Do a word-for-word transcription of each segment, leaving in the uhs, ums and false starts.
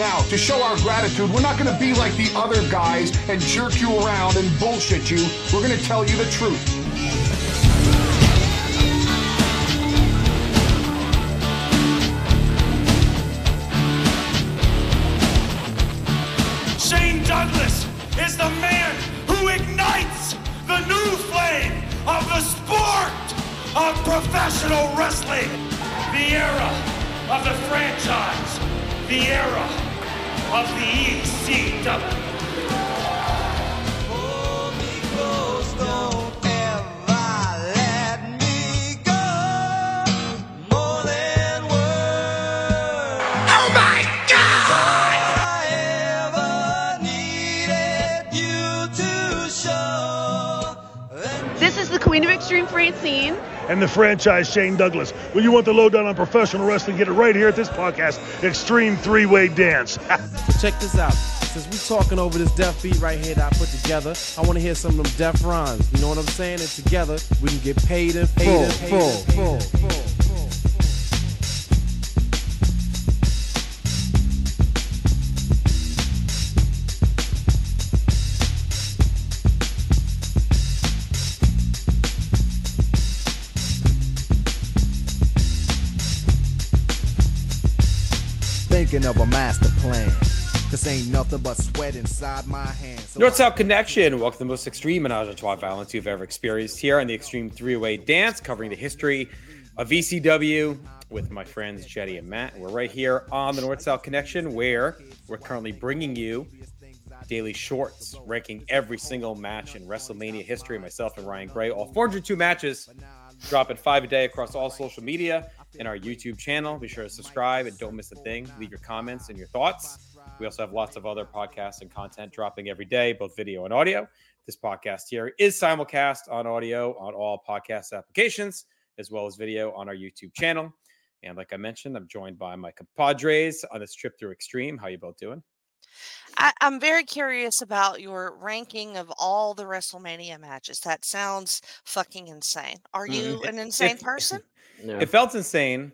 Now, to show our gratitude, we're not going to be like the other guys and jerk you around and bullshit you. We're going to tell you the truth. Shane Douglas is the man who ignites the new flame of the sport of professional wrestling. The era of the franchise. The era of the E C W. Queen of Extreme, Francine. And the franchise, Shane Douglas. Well, you want the lowdown on professional wrestling, get it right here at this podcast, Extreme Three-Way Dance. Check this out. Since we're talking over this deaf beat right here that I put together, I want to hear some of them deaf rhymes. You know what I'm saying? And together, we can get paid and paid and paid and paid and paid. Of a master plan. This ain't nothing but sweat inside my hands. So North South Connection, welcome to the most extreme menage a trois violence you've ever experienced here on the Extreme Three-Way Dance, covering the history of E C W with my friends Jetty and Matt. We're right here on the North South Connection, where we're currently bringing you daily shorts, ranking every single match in WrestleMania history. Myself and Ryan Gray, all four hundred two matches, dropping five a day across all social media and our YouTube channel. Be sure to subscribe and don't miss a thing. Leave your comments and your thoughts. We also have lots of other podcasts and content dropping every day, both video and audio. This podcast here is simulcast on audio on all podcast applications, as well as video on our YouTube channel. And like I mentioned, I'm joined by my compadres on this trip through Extreme. How you both doing? I, I'm very curious about your ranking of all the WrestleMania matches. That sounds fucking insane. Are you an insane it, person? No. It felt insane,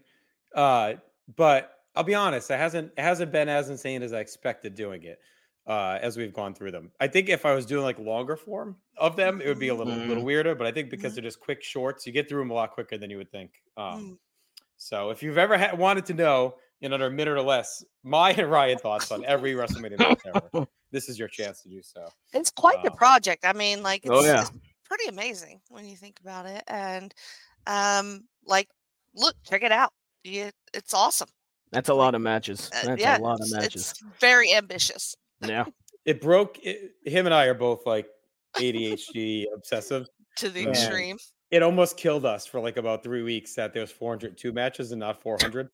uh, but I'll be honest, it hasn't it hasn't been as insane as I expected doing it uh, as we've gone through them. I think if I was doing like longer form of them, it would be a little mm. little weirder, but I think because mm. they're just quick shorts, you get through them a lot quicker than you would think. Um, mm. So if you've ever ha- wanted to know in under a minute or less my and Ryan thoughts on every WrestleMania match ever, this is your chance to do so. It's quite um, the project. I mean, like, it's, oh, yeah. it's pretty amazing when you think about it. And um, like, look, check it out. Yeah, it's awesome. That's a lot of matches. That's uh, yeah, a lot of matches. It's very ambitious. Yeah. It broke. It, him and I are both like A D H D obsessive. To the extreme. It almost killed us for like about three weeks that there was four hundred two matches and not four hundred.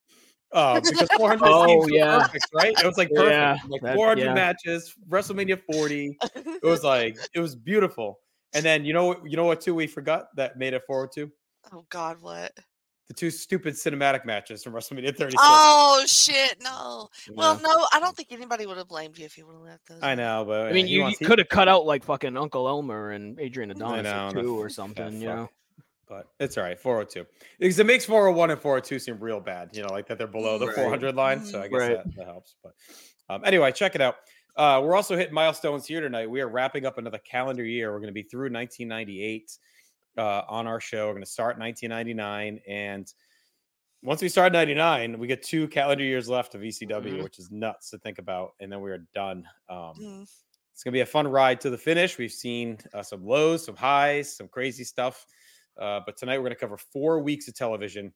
Uh, because four hundred oh, yeah. perfect, right? It was like perfect. Yeah, like four hundred yeah. matches, WrestleMania forty. It was like, it was beautiful. And then, you know, you know what, too, we forgot that made it four oh two? Oh, God, what? The two stupid cinematic matches from WrestleMania thirty-six. Oh, shit, no. Yeah. Well, no, I don't think anybody would have blamed you if you would have left those. I know, but... I mean, you, you could have cut out, like, fucking Uncle Elmer and Adrian Adonis know, or two or something, you know? But it's all right, four oh two. Because it makes four oh one and four oh two seem real bad, you know, like that they're below the right. four hundred line. So I guess right. that, that helps. But um, anyway, check it out. Uh, we're also hitting milestones here tonight. We are wrapping up another calendar year. We're going to be through nineteen ninety-eight uh, on our show. We're going to start nineteen ninety-nine. And once we start ninety-nine, we get two calendar years left of E C W, mm-hmm. which is nuts to think about. And then we are done. Um, mm-hmm. It's going to be a fun ride to the finish. We've seen uh, some lows, some highs, some crazy stuff. Uh, but tonight we're going to cover four weeks of television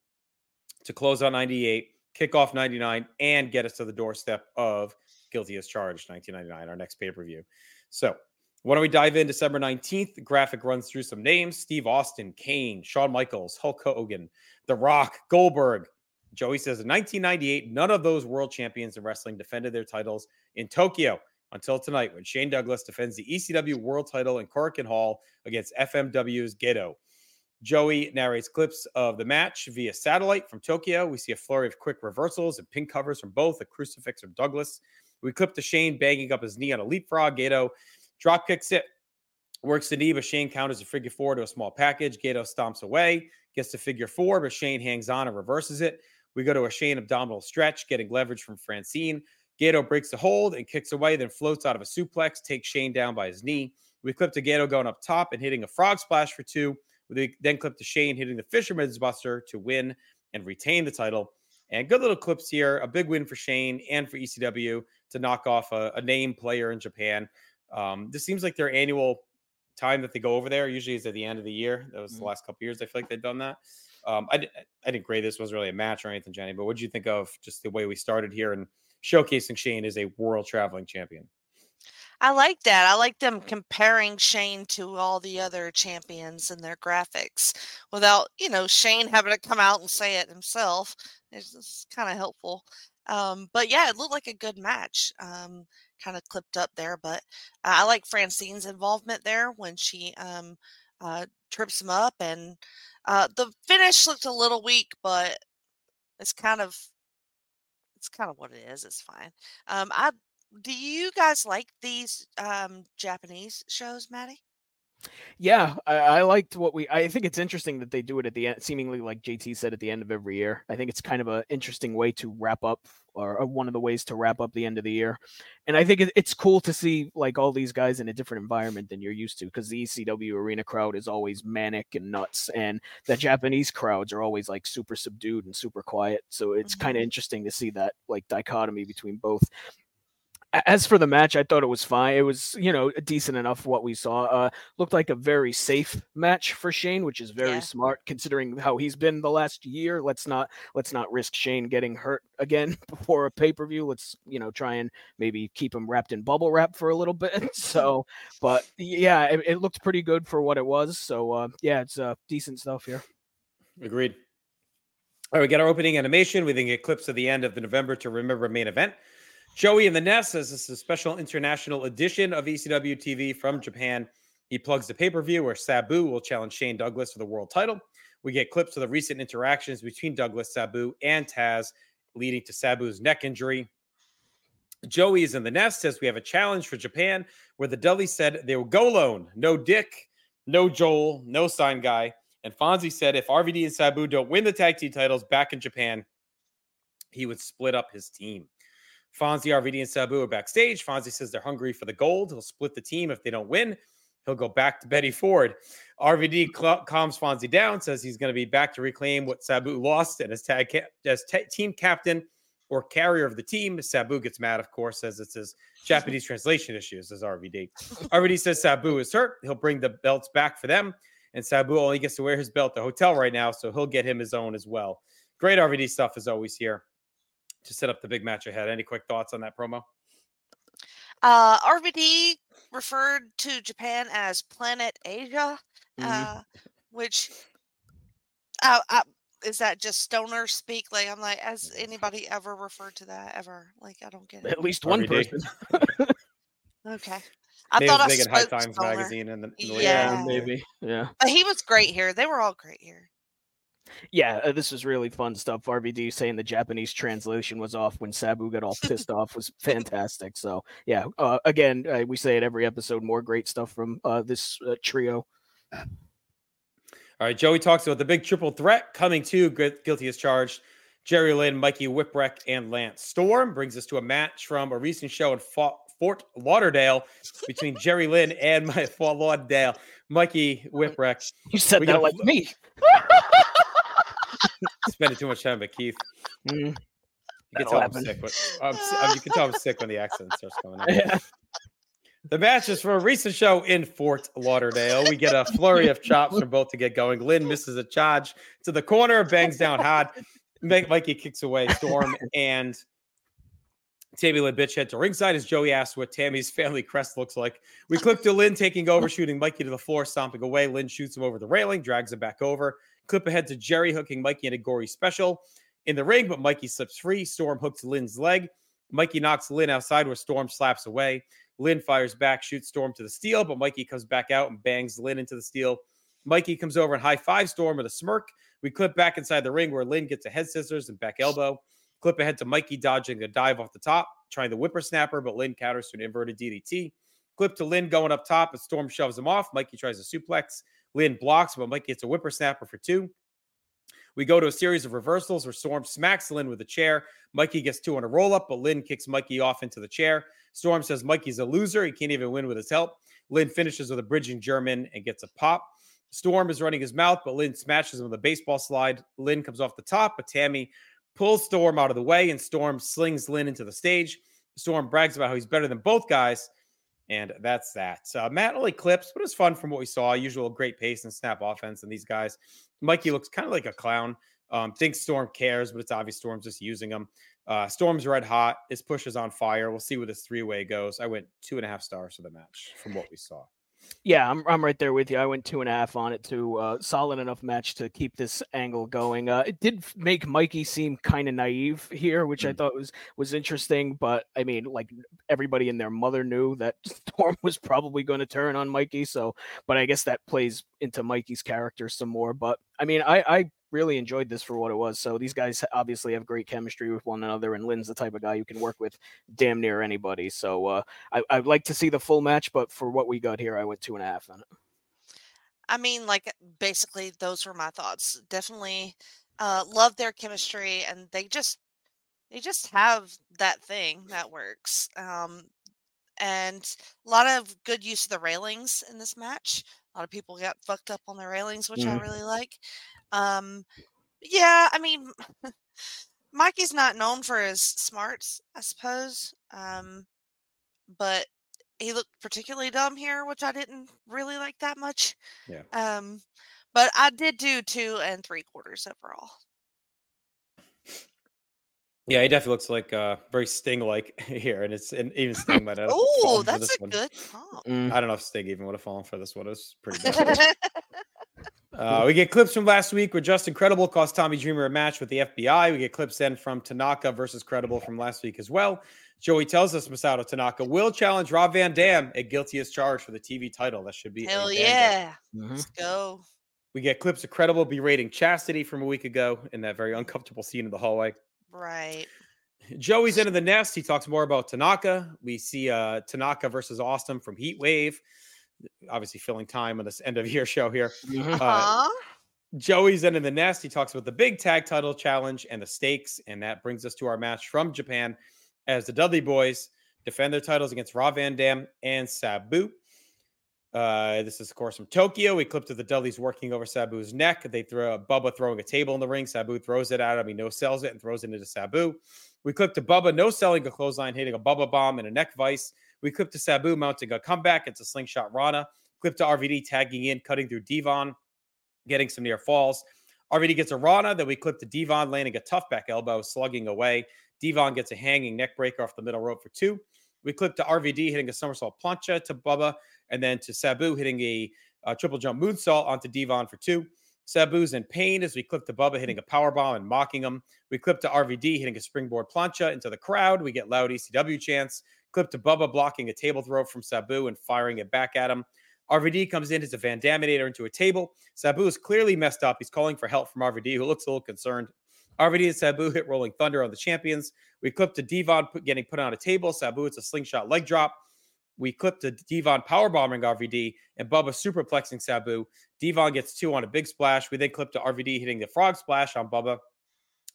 to close out ninety-eight, kick off ninety-nine, and get us to the doorstep of Guilty as Charged nineteen ninety-nine, our next pay-per-view. So why don't we dive in? December nineteenth, the graphic runs through some names. Steve Austin, Kane, Shawn Michaels, Hulk Hogan, The Rock, Goldberg. Joey says in nineteen ninety-eight, none of those world champions in wrestling defended their titles in Tokyo until tonight when Shane Douglas defends the E C W world title in Korakuen Hall against F M W's Gedo. Joey narrates clips of the match via satellite from Tokyo. We see a flurry of quick reversals and pin covers from both, a crucifix from Douglas. We clip to Shane banging up his knee on a leapfrog. Gedo drop kicks it, works the knee, but Shane counters a figure four to a small package. Gedo stomps away, gets to figure four, but Shane hangs on and reverses it. We go to a Shane abdominal stretch, getting leverage from Francine. Gato breaks the hold and kicks away, then floats out of a suplex, takes Shane down by his knee. We clip to Gato going up top and hitting a frog splash for two. We then clip to Shane hitting the Fisherman's Buster to win and retain the title. And good little clips here. A big win for Shane and for E C W to knock off a, a name player in Japan. Um, this seems like their annual time that they go over there. Usually is at the end of the year. That was mm-hmm. the last couple of years. I feel like they've done that. Um, I, I didn't grade this. It wasn't really a match or anything, Jenny, but what did you think of just the way we started here and showcasing Shane as a world traveling champion? I like that. I like them comparing Shane to all the other champions in their graphics without, you know, Shane having to come out and say it himself. It's kind of helpful. Um, but yeah, it looked like a good match. Um, kind of clipped up there, but I like Francine's involvement there when she um, uh, trips him up, and uh, the finish looked a little weak, but it's kind of, it's kind of what it is. It's fine. Um, I, do you guys like these um, Japanese shows, Maddie? Yeah, I, I liked what we, I think it's interesting that they do it at the end, seemingly like J T said, at the end of every year. I think it's kind of an interesting way to wrap up, or, or one of the ways to wrap up the end of the year. And I think it, it's cool to see like all these guys in a different environment than you're used to, because the E C W arena crowd is always manic and nuts, and the Japanese crowds are always like super subdued and super quiet. So it's mm-hmm. kind of interesting to see that like dichotomy between both. As for the match, I thought it was fine. It was, you know, decent enough what we saw. Uh, looked like a very safe match for Shane, which is very yeah. smart considering how he's been the last year. Let's not let's not risk Shane getting hurt again before a pay-per-view. Let's, you know, try and maybe keep him wrapped in bubble wrap for a little bit. So, but yeah, it, it looked pretty good for what it was. So uh, yeah, it's uh, decent stuff here. Agreed. All right, we got our opening animation. We then get clips of the end of the November to Remember main event. Joey and the Ness says this is a special international edition of E C W T V from Japan. He plugs the pay-per-view where Sabu will challenge Shane Douglas for the world title. We get clips of the recent interactions between Douglas, Sabu, and Taz, leading to Sabu's neck injury. Joey is in the Ness says we have a challenge for Japan where the Dudley said they will go alone. No Dick, no Joel, no sign guy. And Fonzie said if R V D and Sabu don't win the tag team titles back in Japan, he would split up his team. Fonzie, R V D, and Sabu are backstage. Fonzie says they're hungry for the gold. He'll split the team if they don't win. He'll go back to Betty Ford. R V D cl- calms Fonzie down, says he's going to be back to reclaim what Sabu lost, and as, tag ca- as t- team captain or carrier of the team. Sabu gets mad, of course, says it's his Japanese translation issues, says R V D. R V D says Sabu is hurt. He'll bring the belts back for them, and Sabu only gets to wear his belt at the hotel right now, so he'll get him his own as well. Great R V D stuff as always here to set up the big match ahead. Any quick thoughts on that promo? Uh, R V D referred to Japan as Planet Asia, mm-hmm. uh, which uh, I, is that just stoner speak? Like, I'm like, has anybody ever referred to that ever? Like, I don't get it. At least one R V D. Person. Okay. I maybe thought I spoke High Times stoner. Magazine in the, in the yeah. maybe. Yeah. But he was great here. They were all great here. Yeah, uh, this was really fun stuff. R V D saying the Japanese translation was off when Sabu got all pissed off was fantastic. So, yeah, uh, again, uh, we say it every episode, more great stuff from uh, this uh, trio. All right, Joey talks about the big triple threat coming to Guilty as Charged. Jerry Lynn, Mikey Whipwreck, and Lance Storm brings us to a match from a recent show in Fa- Fort Lauderdale between Jerry Lynn and my Fort Lauderdale. Mikey Whipwreck. You said we that like me. Spending too much time with Keith. Mm. You can tell I'm sick, but I'm, I'm, you can tell I'm sick when the accent starts coming out. Yeah. The match is from a recent show in Fort Lauderdale. We get a flurry of chops from both to get going. Lynn misses a charge to the corner, bangs down hard. Mikey kicks away Storm, and Tammy Lynn bitch head to ringside as Joey asks what Tammy's family crest looks like. We clip to Lynn taking over, shooting Mikey to the floor, stomping away. Lynn shoots him over the railing, drags him back over. Clip ahead to Jerry hooking Mikey in a gory special in the ring, but Mikey slips free. Storm hooks Lynn's leg. Mikey knocks Lynn outside where Storm slaps away. Lynn fires back, shoots Storm to the steel, but Mikey comes back out and bangs Lynn into the steel. Mikey comes over and high-fives Storm with a smirk. We clip back inside the ring where Lynn gets a head scissors and back elbow. Clip ahead to Mikey dodging a dive off the top, trying the whippersnapper, but Lynn counters to an inverted D D T. Clip to Lynn going up top, and Storm shoves him off. Mikey tries a suplex. Lynn blocks, but Mikey gets a whippersnapper for two. We go to a series of reversals where Storm smacks Lynn with a chair. Mikey gets two on a roll-up, but Lynn kicks Mikey off into the chair. Storm says Mikey's a loser. He can't even win with his help. Lynn finishes with a bridging German and gets a pop. Storm is running his mouth, but Lynn smashes him with a baseball slide. Lynn comes off the top, but Tammy pulls Storm out of the way, and Storm slings Lynn into the stage. Storm brags about how he's better than both guys, and that's that. Uh, Matt only clips, but it's fun from what we saw. Usual great pace and snap offense, and these guys. Mikey looks kind of like a clown. Um, thinks Storm cares, but it's obvious Storm's just using him. Uh, Storm's red hot. His push is on fire. We'll see where this three-way goes. I went two and a half stars for the match from what we saw. Yeah, I'm I'm right there with you. I went two and a half on it too. Uh, solid enough match to keep this angle going. Uh, it did make Mikey seem kind of naive here, which mm. I thought was was interesting. But I mean, like everybody and their mother knew that Storm was probably going to turn on Mikey. So, but I guess that plays into Mikey's character some more. But I mean, I I really enjoyed this for what it was. So these guys obviously have great chemistry with one another, and Lynn's the type of guy who can work with damn near anybody. So uh, I, I'd like to see the full match, but for what we got here, I went two and a half on it. I mean, like basically those were my thoughts. Definitely uh, love their chemistry, and they just, they just have that thing that works. Um, and a lot of good use of the railings in this match. A lot of people got fucked up on the railings, which mm-hmm. I really like. Um, yeah, I mean, Mikey's not known for his smarts, I suppose. Um, but he looked particularly dumb here, which I didn't really like that much. Yeah. Um, but I did do two and three quarters overall. Yeah, he definitely looks like uh, very Sting-like here, and it's and even Sting might have. Oh, that's a one. Good pop. Mm. I don't know if Sting even would have fallen for this one. It's pretty bad. Uh, we get clips from last week where Justin Credible cost Tommy Dreamer a match with the F B I. We get clips then from Tanaka versus Credible from last week as well. Joey tells us Masato Tanaka will challenge Rob Van Dam at Guilty as Charged for the T V title. That should be hell yeah. Mm-hmm. Let's go. We get clips of Credible berating Chastity from a week ago in that very uncomfortable scene in the hallway. Right. Joey's into the nest. He talks more about Tanaka. We see uh, Tanaka versus Austin from Heat Wave. Obviously filling time on this end of year show here. Uh-huh. Uh, Joey's into the nest. He talks about the big tag title challenge and the stakes. And that brings us to our match from Japan as the Dudley boys defend their titles against Rob Van Dam and Sabu. Uh, this is, of course, from Tokyo. We clipped of the Dudleys working over Sabu's neck. They throw a Bubba throwing a table in the ring. Sabu throws it at him. He no-sells it and throws it into Sabu. We clipped to Bubba no-selling a clothesline, hitting a Bubba bomb and a neck vice. We clipped to Sabu mounting a comeback. It's a slingshot Rana. Clipped to R V D tagging in, cutting through D-Von, getting some near falls. R V D gets a Rana. Then we clipped to D-Von landing a tough back elbow, slugging away. D-Von gets a hanging neck breaker off the middle rope for two. We clipped to R V D hitting a somersault plancha to Bubba, and then to Sabu hitting a, a triple jump moonsault onto D-Von for two. Sabu's in pain as we clipped to Bubba hitting a powerbomb and mocking him. We clipped to R V D hitting a springboard plancha into the crowd. We get loud E C W chants. Clipped to Bubba blocking a table throw from Sabu and firing it back at him. R V D comes in as a Van Daminator into a table. Sabu is clearly messed up. He's calling for help from R V D, who looks a little concerned. R V D and Sabu hit Rolling Thunder on the champions. We clipped to D-Von getting put on a table. Sabu, it's a slingshot leg drop. We clipped to D-Von powerbombing R V D and Bubba superplexing Sabu. D-Von gets two on a big splash. We then clipped to R V D hitting the frog splash on Bubba,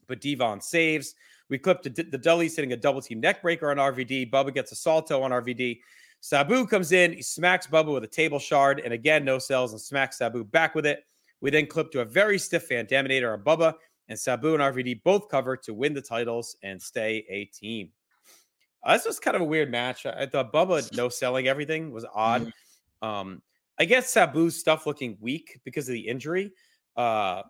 but D-Von saves. We clipped to D- the Dudleys hitting a double team neck breaker on R V D. Bubba gets a salto on R V D. Sabu comes in. He smacks Bubba with a table shard and again no-sells and smacks Sabu back with it. We then clipped to a very stiff Van Daminator on Bubba. And Sabu and R V D both cover to win the titles and stay a team. Uh, this was kind of a weird match. I, I thought Bubba no-selling everything was odd. Um, I guess Sabu's stuff looking weak because of the injury. Uh,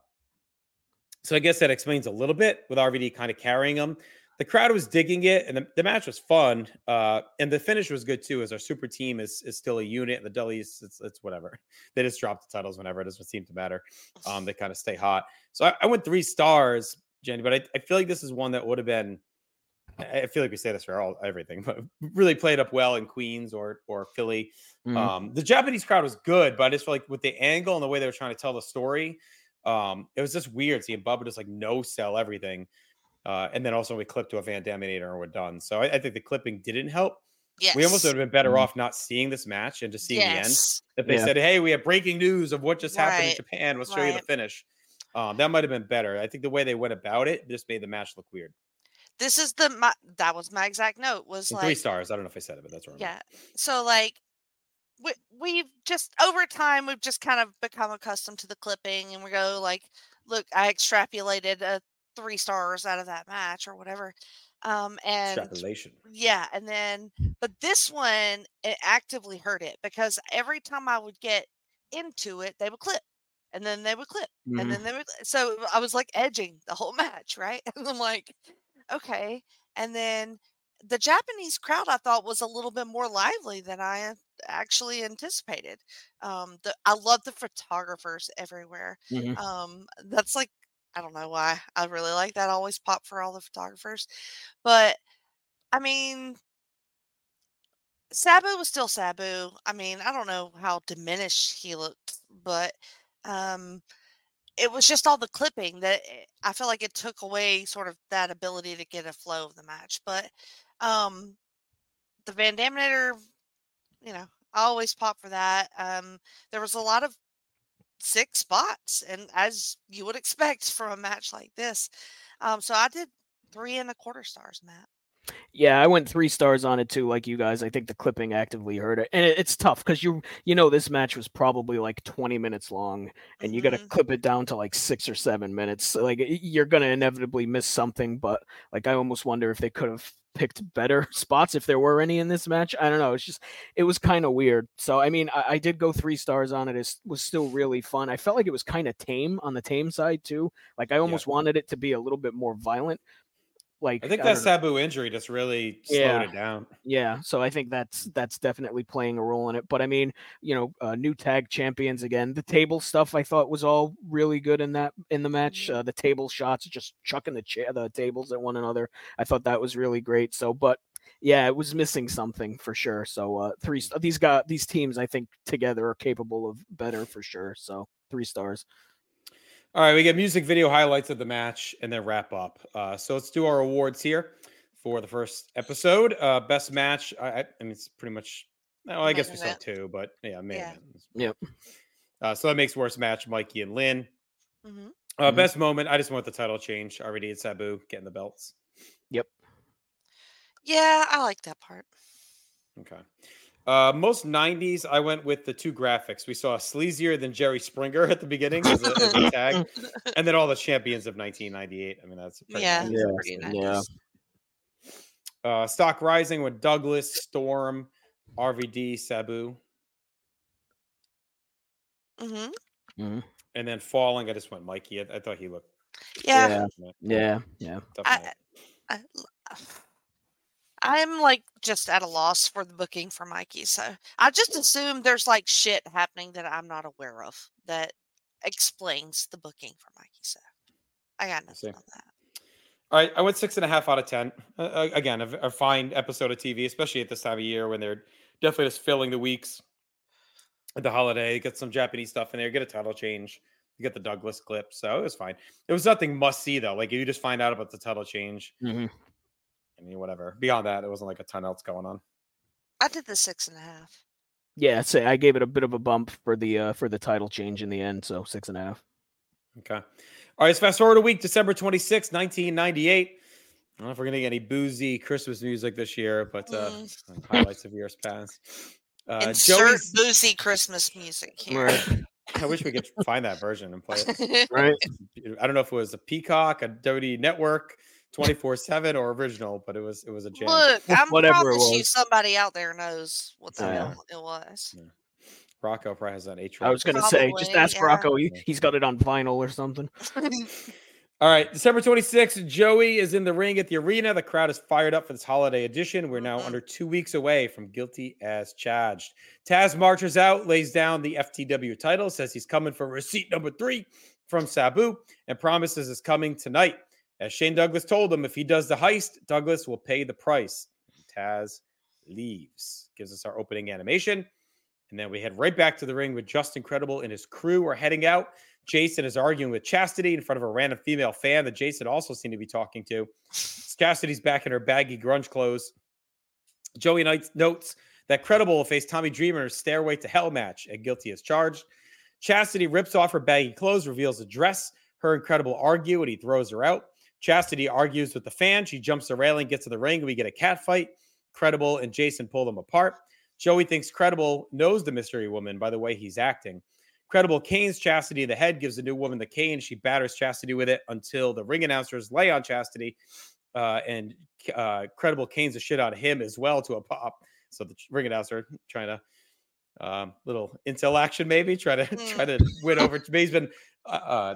so I guess that explains a little bit with R V D kind of carrying him. The crowd was digging it, and the, the match was fun. Uh, and the finish was good, too, as our super team is is still a unit. The Dudleys, it's, it's whatever. They just drop the titles whenever. It doesn't seem to matter. Um, they kind of stay hot. So I, I went three stars, Jenny, but I, I feel like this is one that would have been – I feel like we say this for all everything, but really played up well in Queens or or Philly. Mm-hmm. Um, the Japanese crowd was good, but I just feel like with the angle and the way they were trying to tell the story, um, it was just weird seeing Bubba just, like, no-sell everything. Uh, and then also we clipped to a Van Daminator and we're done. So I, I think the clipping didn't help. Yes. We almost would have been better mm-hmm. off not seeing this match and just seeing yes. the end. If they yeah. said, hey, we have breaking news of what just right. happened in Japan. Let's right. show you the finish. Um, that might have been better. I think the way they went about it just made the match look weird. This is the my, that was my exact note was and like three stars. I don't know if I said it, but that's where I'm yeah. At. So like we we've just over time we've just kind of become accustomed to the clipping, and we go like, look, I extrapolated a three stars out of that match or whatever. Um, and extrapolation. Yeah, and then but this one it actively hurt it because every time I would get into it, they would clip. And then they would clip. Mm-hmm. And then they would. So I was like edging the whole match, right? And I'm like, okay. And then the Japanese crowd, I thought, was a little bit more lively than I actually anticipated. Um, the, I love the photographers everywhere. Mm-hmm. Um, that's like, I don't know why. I really like that. I always pop for all the photographers. But, I mean, Sabu was still Sabu. I mean, I don't know how diminished he looked, but um it was just all the clipping that it, I feel like it took away sort of that ability to get a flow of the match. But um the Van Daminator, you know, I always pop for that. Um there was a lot of six spots, and as you would expect from a match like this. Um so I did three and a quarter stars, Matt. Yeah, I went three stars on it too, like you guys. I think the clipping actively hurt it, and it, it's tough because you you know this match was probably like twenty minutes long, and mm-hmm. you got to clip it down to like six or seven minutes. So like you're gonna inevitably miss something, but like I almost wonder if they could have picked better spots if there were any in this match. I don't know. It's just it was kind of weird. So I mean, I, I did go three stars on it. It was still really fun. I felt like it was kind of tame on the tame side too. Like I almost yeah. wanted it to be a little bit more violent. Like, I think that I Sabu know. injury just really slowed yeah. it down. Yeah, so I think that's that's definitely playing a role in it. But I mean, you know, uh, new tag champions again. The table stuff I thought was all really good in that in the match. Uh, the table shots, just chucking the cha- the tables at one another. I thought that was really great. So, but yeah, it was missing something for sure. So uh, three these got these teams I think together are capable of better for sure. So three stars. All right, we get music video highlights of the match and then wrap up. Uh, so let's do our awards here for the first episode. Uh, best match, I, I, I mean, it's pretty much, well, I guess we saw two, but yeah, maybe. Yeah. Yep. Uh, so that makes worst match, Mikey and Lynn. Mm-hmm. Uh, mm-hmm. Best moment, I just want the title change. R V D and Sabu getting the belts. Yep. Yeah, I like that part. Okay. Uh, most nineties, I went with the two graphics. We saw Sleazier than Jerry Springer at the beginning as a, as a tag, and then all the champions of nineteen ninety-eight. I mean, that's yeah, nice. yeah. Uh, stock rising with Douglas, Storm, R V D, Sabu, mm-hmm. Mm-hmm. and then falling. I just went Mikey. I, I thought he looked. Yeah, yeah, yeah. yeah. I, I, I, I'm like just at a loss for the booking for Mikey. So I just assume there's like shit happening that I'm not aware of that explains the booking for Mikey. So I got nothing on that. All right. I went six and a half out of ten. Uh, again, a, a fine episode of T V, especially at this time of year when they're definitely just filling the weeks at the holiday. Get some Japanese stuff in there, get a title change. You get the Douglas clip. So it was fine. It was nothing must see though. Like you just find out about the title change. Mm-hmm. I mean, whatever. Beyond that, it wasn't like a ton else going on. I did the six and a half. Yeah, so I gave it a bit of a bump for the uh, for the title change in the end, so six and a half. Okay. All right, let's fast forward a week, December twenty-sixth, nineteen ninety-eight. I don't know if we're going to get any boozy Christmas music this year, but uh, mm. highlights of years past. Uh, Insert Joey's... boozy Christmas music here. Right. I wish we could find that version and play it. Right. I don't know if it was a Peacock, a Doty Network, twenty-four seven or original, but it was it was a jam. Look, I'm promising you somebody out there knows what the yeah. hell it was. Yeah. Rocco probably has that eight-track. I was going to say, just ask yeah. Rocco. He, he's got it on vinyl or something. All right, December twenty-sixth, Joey is in the ring at the arena. The crowd is fired up for this holiday edition. We're now mm-hmm. under two weeks away from Guilty as Charged. Taz marches out, lays down the F T W title, says he's coming for receipt number three from Sabu, and promises it's coming tonight. As Shane Douglas told him, if he does the heist, Douglas will pay the price. Taz leaves. Gives us our opening animation. And then we head right back to the ring with Justin Credible and his crew are heading out. Jason is arguing with Chastity in front of a random female fan that Jason also seemed to be talking to. Chastity's back in her baggy grunge clothes. Joey Knight notes that Credible will face Tommy Dreamer's Stairway to Hell match at Guilty as Charged. Chastity rips off her baggy clothes, reveals a dress. Her and Credible argue, and he throws her out. Chastity argues with the fan. She jumps the railing, gets to the ring, and we get a cat fight. Credible and Jason pull them apart. Joey thinks Credible knows the mystery woman by the way he's acting. Credible canes Chastity in the head, gives the new woman the cane. She batters Chastity with it until the ring announcers lay on Chastity. Uh, and uh, Credible canes the shit out of him as well to a pop. So the ring announcer trying to um, little intel action, maybe try to mm. try to win over. He's been uh, uh,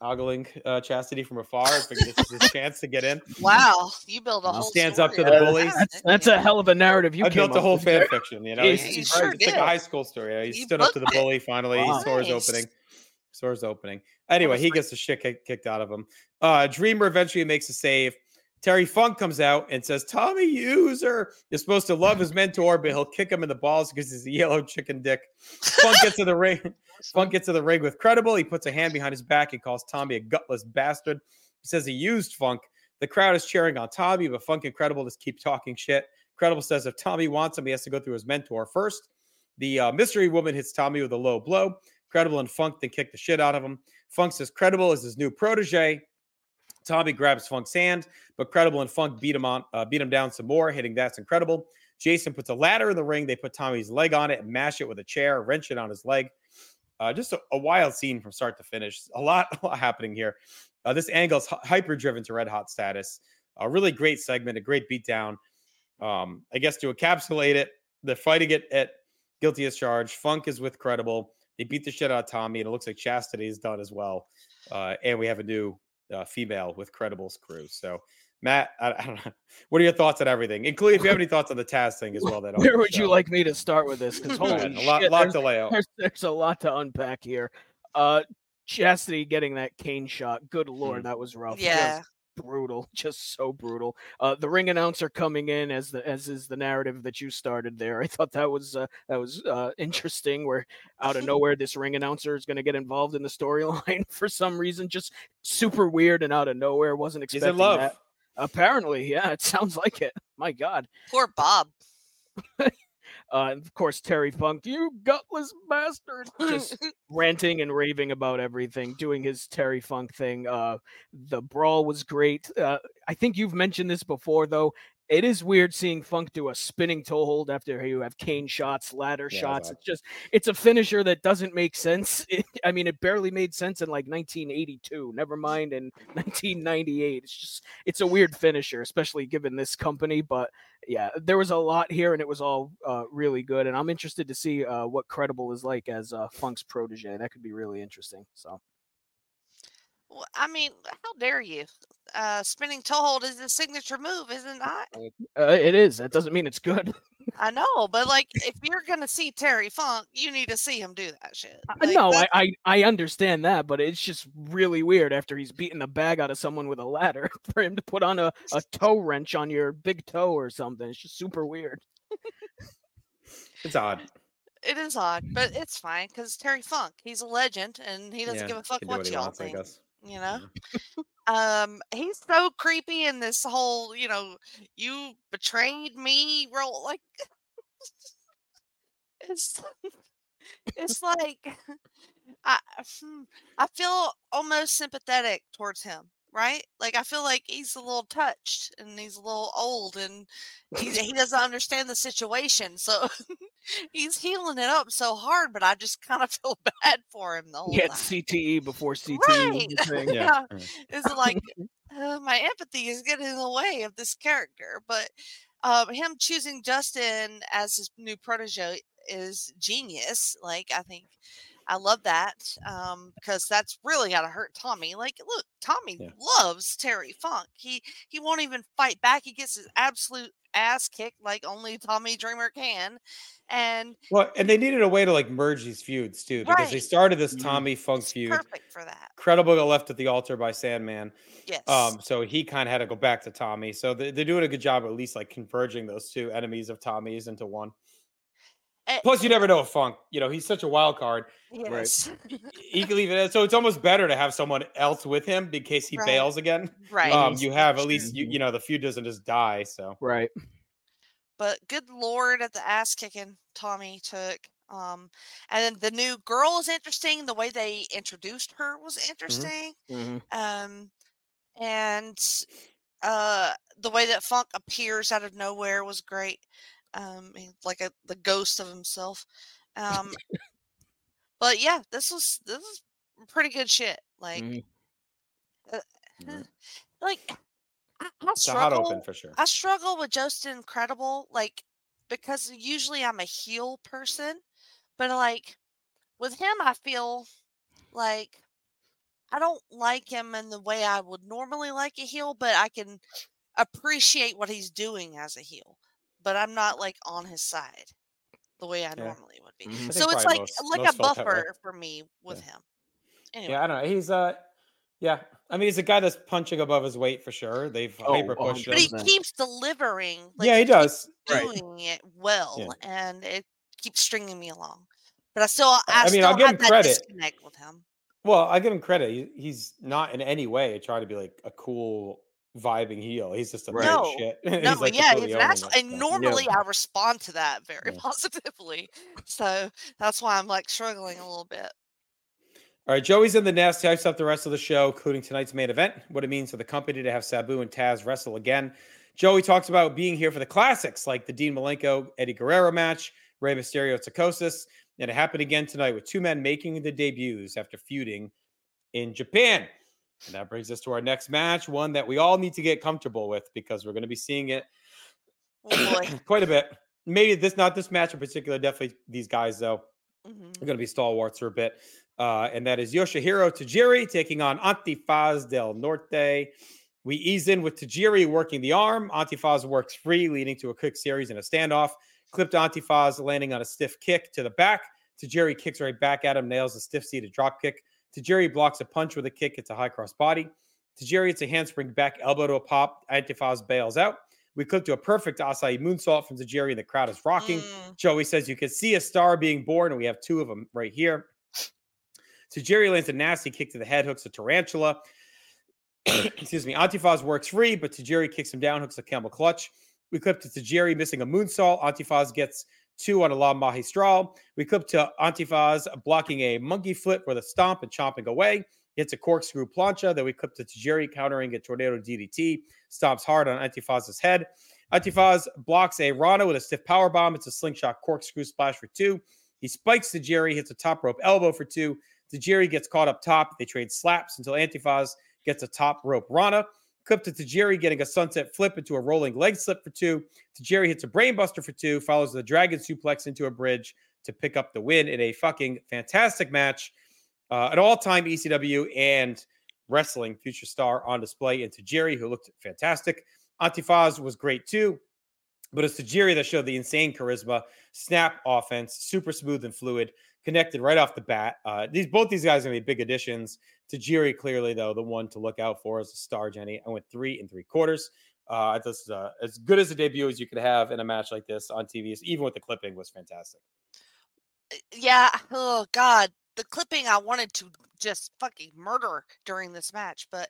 ogling uh, Chastity from afar. This is his chance to get in. Wow, you build a he whole. Stands story. Up to the bullies. Uh, that's, that's a hell of a narrative. You I built the whole fan there. Fiction. You know, he's, he's, he's sure it's like a high school story. He you stood up to the bully. It. Finally, wow. He saw his nice. opening. Saw his opening. Anyway, he gets the shit kick, kicked out of him. Uh, Dreamer eventually makes a save. Terry Funk comes out and says, Tommy User is supposed to love his mentor, but he'll kick him in the balls because he's a yellow chicken dick. Funk gets to the ring. Funk gets to the ring with Credible. He puts a hand behind his back and calls Tommy a gutless bastard. He says he used Funk. The crowd is cheering on Tommy, but Funk and Credible just keep talking shit. Credible says if Tommy wants him, he has to go through his mentor first. The uh, mystery woman hits Tommy with a low blow. Credible and Funk then kick the shit out of him. Funk says Credible is his new protege. Tommy grabs Funk's hand, but Credible and Funk beat him on, uh, beat him down some more, hitting That's Incredible. Jason puts a ladder in the ring. They put Tommy's leg on it and mash it with a chair, wrench it on his leg. Uh, just a, a wild scene from start to finish. A lot, a lot happening here. Uh, this angle is hyper-driven to red-hot status. A really great segment, a great beatdown. Um, I guess to encapsulate it, they're fighting it at Guilty as Charged. Funk is with Credible. They beat the shit out of Tommy, and it looks like Chastity is done as well. Uh, and we have a new... Uh, female with Credible's crew. So, Matt, I, I don't know. What are your thoughts on everything, including if you have any thoughts on the Taz thing as well? That where would you like me to start with this? Because holy right, shit, a lot, lot to lay out. There's, there's a lot to unpack here. Uh, Chastity getting that cane shot. Good lord, mm. that was rough. Yeah. Just brutal, just so brutal. Uh, the ring announcer coming in as the as is the narrative that you started there. I thought that was uh, that was uh, interesting. Where out of nowhere this ring announcer is going to get involved in the storyline for some reason, just super weird and out of nowhere. Wasn't expecting He's in love. That. Apparently, yeah, it sounds like it. My God, poor Bob. Uh, and of course, Terry Funk, you gutless bastard, just ranting and raving about everything, doing his Terry Funk thing. Uh, the brawl was great. Uh, I think you've mentioned this before, though. It is weird seeing Funk do a spinning toe hold after you have cane shots, ladder yeah, shots. Exactly. It's just, it's a finisher that doesn't make sense. It, I mean, it barely made sense in like nineteen eighty-two, never mind in nineteen ninety-eight. It's just, it's a weird finisher, especially given this company. But yeah, there was a lot here and it was all uh, really good. And I'm interested to see uh, what Credible is like as uh, Funk's protege. That could be really interesting. So. Well, I mean, how dare you? Uh, spinning toe hold is a signature move, is it not? Uh, it is. That doesn't mean it's good. I know, but like, if you're gonna see Terry Funk, you need to see him do that shit. Like, no, I, I I understand that, but it's just really weird after he's beating the bag out of someone with a ladder for him to put on a, a toe wrench on your big toe or something. It's just super weird. It's odd. It is odd, but it's fine because Terry Funk, he's a legend, and he doesn't yeah, give a fuck what, what y'all wants, think. You know, um, he's so creepy in this whole, you know, you betrayed me role. Like, it's, it's like, I, I feel almost sympathetic towards him, right? Like, I feel like he's a little touched and he's a little old and he's, he doesn't understand the situation. So he's healing it up so hard, but I just kind of feel bad for him the whole yeah, time. C T E before C T E. Right. Thing. Yeah. Yeah. It's like uh, my empathy is getting in the way of this character. But um, him choosing Justin as his new protege is genius. Like, I think I love that um, because that's really got to hurt Tommy. Like, look, Tommy yeah. loves Terry Funk. He he won't even fight back. He gets his absolute ass kicked like only Tommy Dreamer can. And well, and they needed a way to like merge these feuds too because right. they started this Tommy mm-hmm. Funk feud. Perfect for that. Credible got left at the altar by Sandman. Yes. Um. So he kind of had to go back to Tommy. So they, they're doing a good job at least like converging those two enemies of Tommy's into one. Plus, you never know a Funk. You know, he's such a wild card. Yes. Right? He can leave it. So it's almost better to have someone else with him in case he right. bails again. Right. Um, you have at least, you, you know, the feud doesn't just die. So. Right. But good lord at the ass kicking Tommy took. Um, and then the new girl is interesting. The way they introduced her was interesting. Mm-hmm. Um, and uh, the way that Funk appears out of nowhere was great. Um, like a, the ghost of himself. Um, but yeah, this was, this was pretty good shit. Like, mm-hmm. uh, mm-hmm. like I, I struggle, hot open for sure. I struggle with Justin Credible. Like, because usually I'm a heel person, but like with him, I feel like I don't like him in the way I would normally like a heel, but I can appreciate what he's doing as a heel, but I'm not like on his side the way I yeah. normally would be. Mm-hmm. So it's like, most, like most a buffer for me with yeah. him. Anyway. Yeah. I don't know. He's uh yeah. I mean, he's a guy that's punching above his weight for sure. They've oh, hyper pushed him. But he keeps delivering. Like, yeah, he, he does. Doing right. it well, yeah. and it keeps stringing me along. But I still, I, I mean, still I'll give have him that credit. Disconnect with him. Well, I give him credit. He, he's not in any way trying to be like a cool vibing heel. He's just a right. no, shit. No, he's like yeah, he's an asshole. And stuff. normally yeah. I respond to that very yeah. positively. So that's why I'm like struggling a little bit. All right, Joey's in the nest. He hypes up the rest of the show, including tonight's main event, what it means for the company to have Sabu and Taz wrestle again. Joey talks about being here for the classics, like the Dean Malenko-Eddie Guerrero match, Rey Mysterio-Tsakosis, and it happened again tonight with two men making the debuts after feuding in Japan. And that brings us to our next match, one that we all need to get comfortable with because we're going to be seeing it oh boy. quite a bit. Maybe this, not this match in particular, definitely these guys, though. Mm-hmm. They're going to be stalwarts for a bit. Uh, and that is Yoshihiro Tajiri taking on Antifaz del Norte. We ease in with Tajiri working the arm. Antifaz works free, leading to a quick series and a standoff. Clipped Antifaz, landing on a stiff kick to the back. Tajiri kicks right back at him, nails a stiff-seated drop kick. Tajiri blocks a punch with a kick. It's a high cross body. Tajiri hits a handspring back, elbow to a pop. Antifaz bails out. We clip to a perfect acai moonsault from Tajiri, and the crowd is rocking. Mm. Joey says, you can see a star being born, and we have two of them right here. Tajiri lands a nasty kick to the head, hooks a tarantula. Excuse me. Antifaz works free, but Tajiri kicks him down, hooks a camel clutch. We clip to Tajiri missing a moonsault. Antifaz gets two on a La Magistral. We clip to Antifaz blocking a monkey flip with a stomp and chomping away. Hits a corkscrew plancha. Then we clip to Tajiri countering a tornado D D T. Stomps hard on Antifaz's head. Antifaz blocks a Rana with a stiff power bomb. It's a slingshot corkscrew splash for two. He spikes Tajiri, hits a top rope elbow for two. Tajiri gets caught up top. They trade slaps until Antifaz gets a top rope Rana. Clip to Tajiri getting a sunset flip into a rolling leg slip for two. Tajiri hits a brainbuster for two. Follows the dragon suplex into a bridge to pick up the win in a fucking fantastic match. Uh, an all-time E C W and wrestling future star on display in Tajiri, who looked fantastic. Antifaz was great too. But it's Tajiri that showed the insane charisma, snap offense, super smooth and fluid, connected right off the bat. Uh, these both these guys are going to be big additions. Tajiri, clearly, though, the one to look out for as a star, Jenny. I went three and three quarters. Uh, this is uh, as good as a debut as you could have in a match like this on T V. Even with the clipping, was fantastic. Yeah. Oh, God. The clipping I wanted to just fucking murder during this match. But,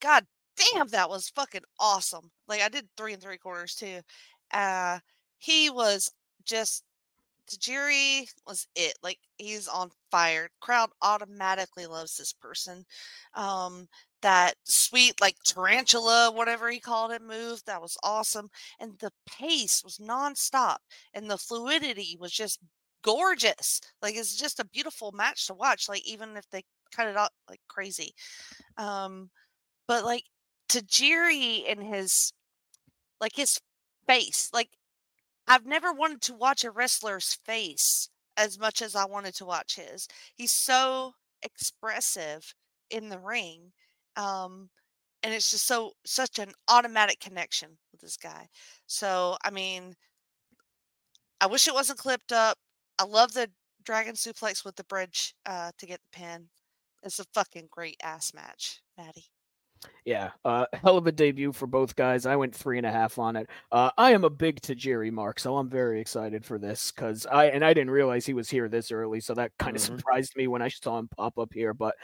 God damn, that was fucking awesome. Like, I did three and three quarters, too. Uh, he was just, Tajiri was it. Like, he's on fire. Crowd automatically loves this person. Um, that sweet, like, tarantula, whatever he called it, move, that was awesome. And the pace was nonstop. And the fluidity was just gorgeous. Like, it's just a beautiful match to watch. Like, even if they cut it out, like, crazy. Um, but, like, Tajiri and his, like, his face. Like, I've never wanted to watch a wrestler's face as much as I wanted to watch his. He's so expressive in the ring. Um, and it's just so, such an automatic connection with this guy. So, I mean, I wish it wasn't clipped up. I love the dragon suplex with the bridge uh, to get the pin. It's a fucking great ass match, Maddie. Yeah, uh, hell of a debut for both guys. I went three and a half on it. Uh, I am a big Tajiri mark, so I'm very excited for this because I and I didn't realize he was here this early, so that kind of mm-hmm. surprised me when I saw him pop up here. But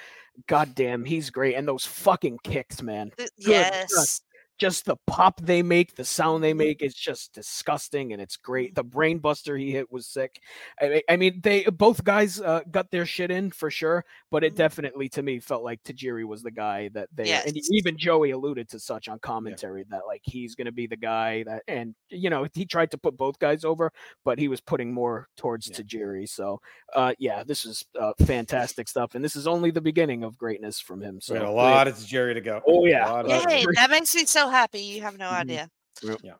goddamn, he's great, and those fucking kicks, man. Yes, just the pop they make, the sound they make, it's just disgusting, and it's great. The brain buster he hit was sick. I, I mean, they both guys uh, got their shit in for sure, but it definitely, to me, felt like Tajiri was the guy that they, yes. and even Joey alluded to such on commentary yeah. that like he's going to be the guy that, and you know, he tried to put both guys over, but he was putting more towards yeah. Tajiri. So uh, yeah, this is uh, fantastic stuff, and this is only the beginning of greatness from him. So we got a lot great. of Tajiri to go. Oh yeah, Yay, that makes me so happy. You have no idea. Yeah,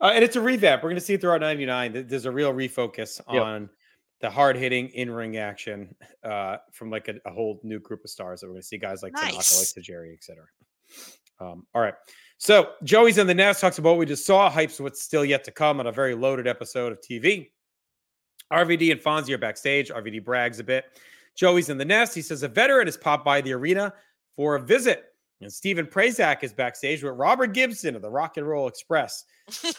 uh, and it's a revamp. We're going to see it throughout ninety-nine. There's a real refocus on yep. the hard-hitting in-ring action uh, from like a, a whole new group of stars that we're going to see, guys like nice. Tanaka, like Tajiri, et cetera. Um, all right. So Joey's in the nest, talks about what we just saw, hypes what's still yet to come on a very loaded episode of T V. R V D and Fonzie are backstage. R V D brags a bit. Joey's in the nest. He says a veteran has popped by the arena for a visit. And Stephen Prazak is backstage with Robert Gibson of the Rock and Roll Express.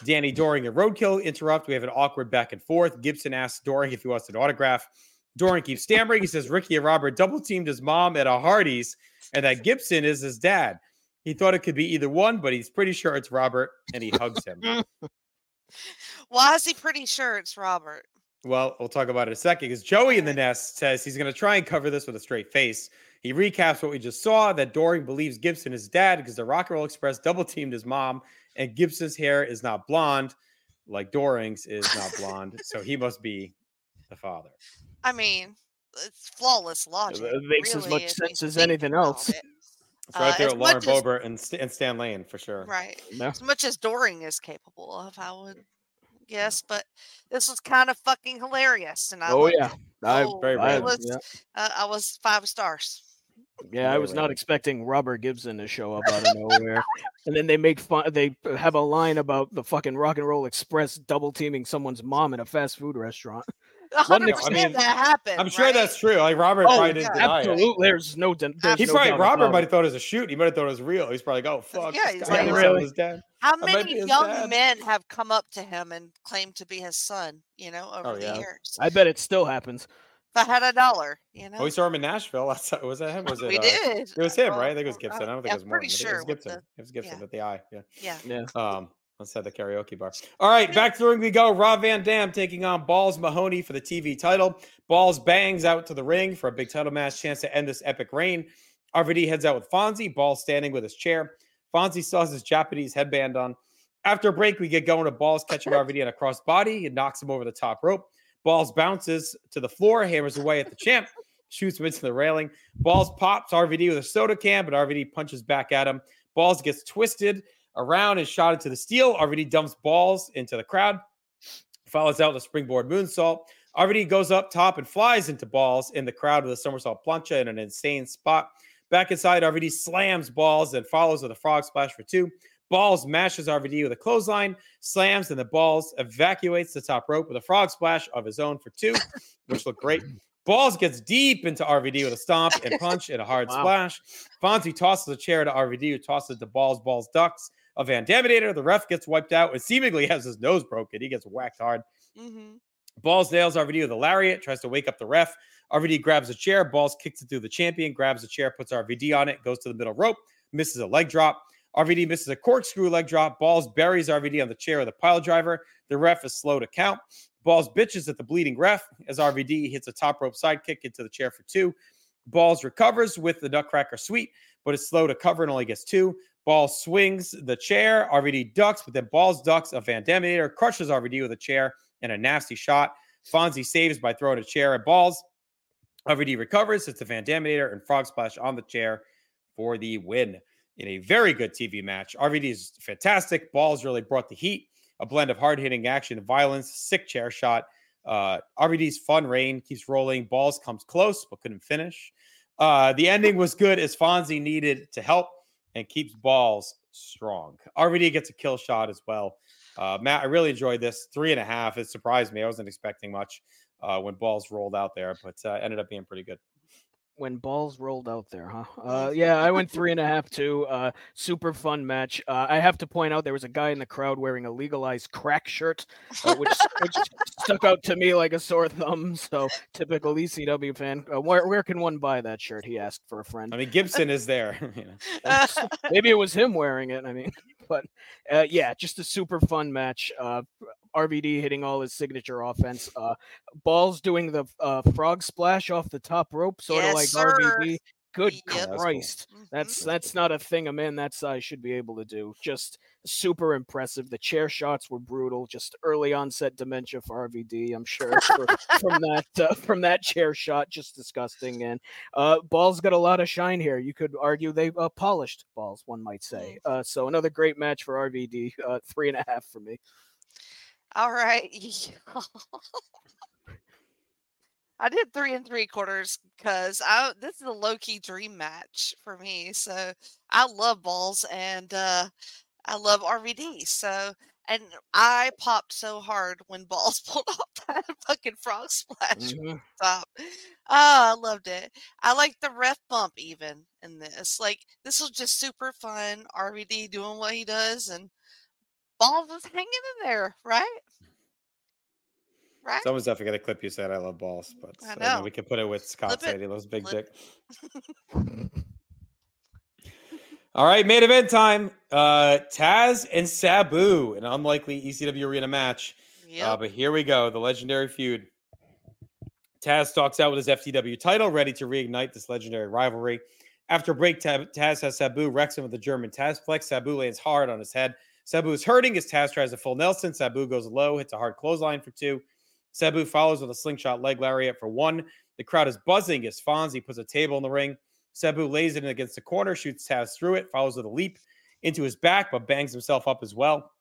Danny Doring and Roadkill interrupt. We have an awkward back and forth. Gibson asks Doring if he wants an autograph. Doring keeps stammering. He says Ricky and Robert double-teamed his mom at a Hardee's and that Gibson is his dad. He thought it could be either one, but he's pretty sure it's Robert, and he hugs him. Why is he pretty sure it's Robert? Well, we'll talk about it in a second, because Joey in the nest says he's going to try and cover this with a straight face. He recaps what we just saw, that Doring believes Gibson is dad because the Rock and Roll Express double-teamed his mom, and Gibson's hair is not blonde, like Doring's is not blonde, so he must be the father. I mean, it's flawless logic. It makes really, as much sense as anything else. It. It's right uh, there with Lauren Boebert and, St- and Stan Lane, for sure. Right. No? As much as Doring is capable of, I would guess, but this was kind of fucking hilarious. And I oh, yeah. I, oh, very I, was, yeah. Uh, I was five stars. Yeah, I was not expecting Robert Gibson to show up out of nowhere. And then they make fun. They have a line about the fucking Rock and Roll Express double teaming someone's mom at a fast food restaurant. one hundred percent I mean, that happened. I'm sure right? that's true. Like Robert oh, probably didn't deny absolutely. it. Absolutely, there's no. Den- there's he no probably Robert might have thought it was a shoot. He might have thought it was real. He's probably like, oh fuck. Yeah, he's like, really? His dad. How many young dad? men have come up to him and claimed to be his son? You know, over oh, the yeah. years. I bet it still happens. If I had a dollar, you know. Oh, we saw him in Nashville. Was that him? Was it? We uh, did. It was him, right? I think it was Gibson. I don't think I'm it was Morton. Pretty sure it was Gibson. The, it was Gibson yeah. with the eye. Yeah. Yeah. yeah. Um, let's have the karaoke bar. All right, back through we go. Rob Van Dam taking on Balls Mahoney for the T V title. Balls bangs out to the ring for a big title match chance to end this epic reign. R V D heads out with Fonzie. Balls standing with his chair. Fonzie still has his Japanese headband on. After a break, we get going to Balls catching R V D on a crossbody and knocks him over the top rope. Balls bounces to the floor, hammers away at the champ, shoots him into the railing. Balls pops R V D with a soda can, but R V D punches back at him. Balls gets twisted around and shot into the steel. R V D dumps Balls into the crowd, follows out the springboard moonsault. R V D goes up top and flies into Balls in the crowd with a somersault plancha in an insane spot. Back inside, R V D slams Balls and follows with a frog splash for two. Balls mashes R V D with a clothesline, slams, and the Balls evacuates the top rope with a frog splash of his own for two, which looked great. Balls gets deep into R V D with a stomp and punch and a hard wow. splash. Fonzie tosses a chair to R V D, who tosses to Balls. Balls ducks a Van Daminator. The ref gets wiped out and seemingly has his nose broken. He gets whacked hard. Mm-hmm. Balls nails R V D with a lariat, tries to wake up the ref. R V D grabs a chair. Balls kicks it through the champion, grabs a chair, puts R V D on it, goes to the middle rope, misses a leg drop. R V D misses a corkscrew leg drop. Balls buries R V D on the chair with a pile driver. The ref is slow to count. Balls bitches at the bleeding ref as R V D hits a top rope sidekick into the chair for two. Balls recovers with the nutcracker sweep, but is slow to cover and only gets two. Balls swings the chair. R V D ducks, but then Balls ducks a Van Daminator, crushes R V D with a chair and a nasty shot. Fonzie saves by throwing a chair at Balls. R V D recovers, hits the Van Daminator, and frog splash on the chair for the win. In a very good T V match. R V D is fantastic. Balls really brought the heat. A blend of hard-hitting action, violence, sick chair shot. Uh, R V D's fun reign keeps rolling. Balls comes close, but couldn't finish. Uh, the ending was good as Fonzie needed to help and keeps Balls strong. R V D gets a kill shot as well. Uh, Matt, I really enjoyed this. Three and a half. It surprised me. I wasn't expecting much uh, when Balls rolled out there, but uh, ended up being pretty good. When Balls rolled out there, huh? Uh, yeah, I went three and a half, too. Uh, super fun match. Uh, I have to point out there was a guy in the crowd wearing a legalized crack shirt, uh, which, which stuck out to me like a sore thumb. So, typical E C W fan. Uh, where, where can one buy that shirt? He asked for a friend. I mean, Gibson is there. You know. Maybe it was him wearing it. I mean, But uh, yeah, just a super fun match. Uh, R V D hitting all his signature offense. Uh, Balls doing the uh, frog splash off the top rope, sort yes, of like sir. R V D. Good yep. Christ. That's cool. that's, that's not a thing a man that size should be able to do. Just super impressive. The chair shots were brutal. Just early onset dementia for R V D, I'm sure, for, from that uh, from that chair shot. Just disgusting. And uh, Balls got a lot of shine here. You could argue they uh, polished Balls, one might say. Uh, so another great match for R V D. Uh, three and a half for me. All right. I did three and three quarters because I this is a low-key dream match for me. So I love Balls and uh, I love R V D. So and I popped so hard when Balls pulled off that fucking frog splash mm-hmm. top. Oh, I loved it. I like the ref bump even in this. Like this was just super fun. R V D doing what he does and Balls is hanging in there, right? Right? Someone's definitely gonna clip you saying I love Balls, but I know. I know we can put it with Scott saying he loves big Flip. dick. All right, main event time. Uh, Taz and Sabu, an unlikely E C W arena match. Yep. Uh, but here we go, the legendary feud. Taz talks out with his F T W title, ready to reignite this legendary rivalry. After a break, Taz has Sabu wrecks him with the German Taz flex. Sabu lands hard on his head. Sabu is hurting as Taz tries a full Nelson. Sabu goes low, hits a hard clothesline for two. Sabu follows with a slingshot leg lariat for one. The crowd is buzzing as Fonzie puts a table in the ring. Sabu lays it in against the corner, shoots Taz through it, follows with a leap into his back, but bangs himself up as well.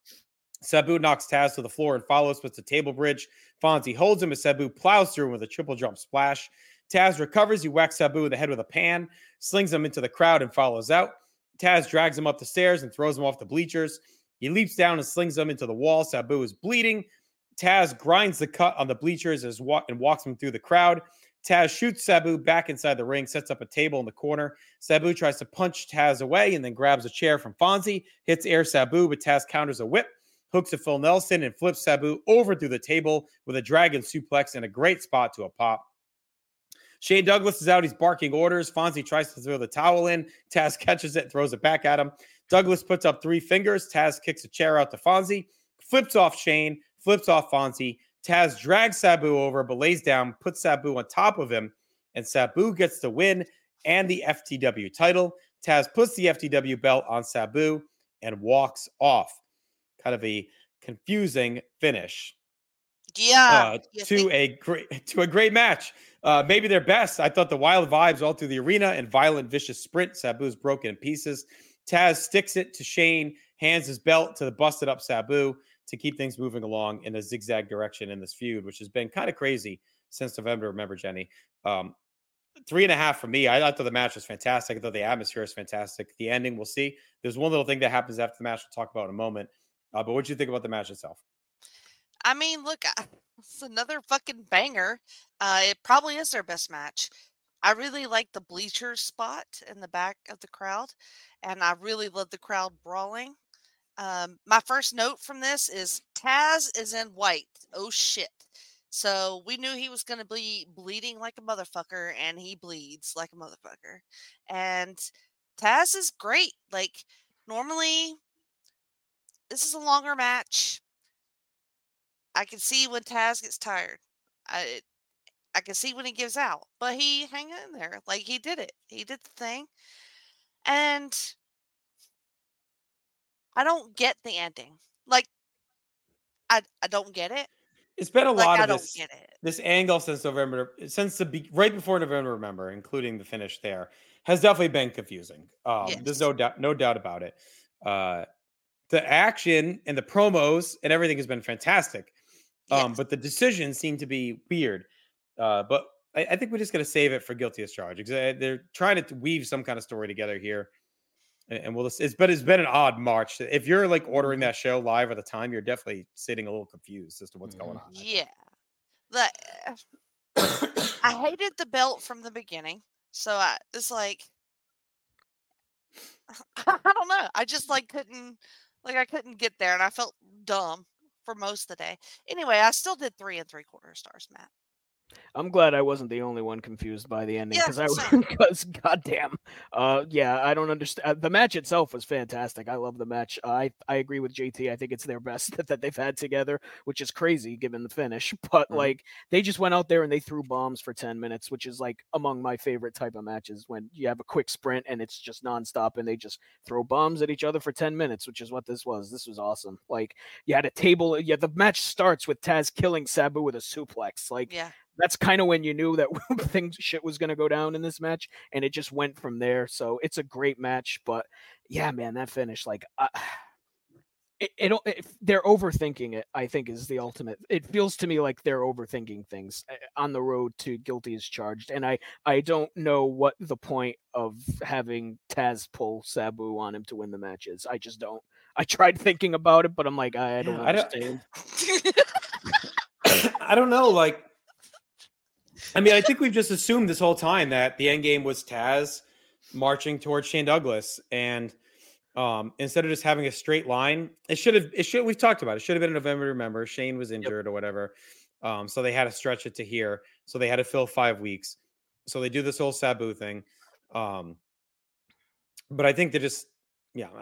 Sabu knocks Taz to the floor and follows, puts a table bridge. Fonzie holds him as Sabu plows through him with a triple jump splash. Taz recovers. He whacks Sabu in the head with a pan, slings him into the crowd and follows out. Taz drags him up the stairs and throws him off the bleachers. He leaps down and slings him into the wall. Sabu is bleeding. Taz grinds the cut on the bleachers as wa- and walks him through the crowd. Taz shoots Sabu back inside the ring, sets up a table in the corner. Sabu tries to punch Taz away and then grabs a chair from Fonzie, hits air Sabu, but Taz counters a whip, hooks a Phil Nelson, and flips Sabu over through the table with a dragon suplex and a great spot to a pop. Shane Douglas is out. He's barking orders. Fonzie tries to throw the towel in. Taz catches it, throws it back at him. Douglas puts up three fingers. Taz kicks a chair out to Fonzie, flips off Shane, flips off Fonzie. Taz drags Sabu over, but lays down, puts Sabu on top of him, and Sabu gets the win and the F T W title. Taz puts the F T W belt on Sabu and walks off. Kind of a confusing finish. Yeah. Uh, to a great to a great match. Uh, maybe their best. I thought the wild vibes all through the arena and violent, vicious sprint. Sabu's broken in pieces. Taz sticks it to Shane, hands his belt to the busted up Sabu to keep things moving along in a zigzag direction in this feud, which has been kind of crazy since November to Remember, Jenny. Um, three and a half for me. I thought the match was fantastic. I thought the atmosphere is fantastic. The ending, we'll see. There's one little thing that happens after the match we'll talk about in a moment. Uh, but what did you think about the match itself? I mean, look, it's another fucking banger. Uh, it probably is their best match. I really like the bleachers spot in the back of the crowd, and I really love the crowd brawling. Um, my first note from this is Taz is in white. Oh, shit. So we knew he was going to be bleeding like a motherfucker, and he bleeds like a motherfucker. And Taz is great. Like, normally, this is a longer match. I can see when Taz gets tired. I I can see when he gives out. But he hang in there. Like, he did it. He did the thing. And I don't get the ending. Like, I I don't get it. It's been a like, lot of I this, don't get it. This angle since November, since the right before November, remember, including the finish there, has definitely been confusing. Um, yes. There's no doubt, no doubt about it. Uh, the action and the promos and everything has been fantastic, um, yes. but the decisions seem to be weird. Uh, but I, I think we're just going to save it for Guilty as Charged. They're trying to weave some kind of story together here. And we'll it's but it's been an odd March. If you're like ordering that show live at the time, you're definitely sitting a little confused as to what's going on. Yeah, the, I hated the belt from the beginning, so I it's like I don't know. I just like couldn't like I couldn't get there, and I felt dumb for most of the day. Anyway, I still did three and three quarter stars, Matt. I'm glad I wasn't the only one confused by the ending, because yeah, I was goddamn. Uh, yeah, I don't understand. The match itself was fantastic. I love the match. Uh, I I agree with J T. I think it's their best that, that they've had together, which is crazy given the finish. But mm-hmm. like they just went out there and they threw bombs for ten minutes, which is like among my favorite type of matches, when you have a quick sprint and it's just nonstop and they just throw bombs at each other for ten minutes, which is what this was. This was awesome. Like you had a table. Yeah, the match starts with Taz killing Sabu with a suplex. Like yeah. That's kind of when you knew that things shit was going to go down in this match, and it just went from there. So it's a great match, but yeah, man, that finish, like uh, it, it, it, they're overthinking it, I think, is the ultimate. It feels to me like they're overthinking things on the road to Guilty as Charged. And I, I don't know what the point of having Taz pull Sabu on him to win the match is. I just don't, I tried thinking about it, but I'm like, I, I don't I understand. Don't... I don't know. Like, I mean, I think we've just assumed this whole time that the end game was Taz marching towards Shane Douglas, and um, instead of just having a straight line, it should have. It should. We've talked about it. It should have been November to Remember. Shane was injured yep. or whatever, um, so they had to stretch it to here. So they had to fill five weeks. So they do this whole Sabu thing, um, but I think they just, yeah, I,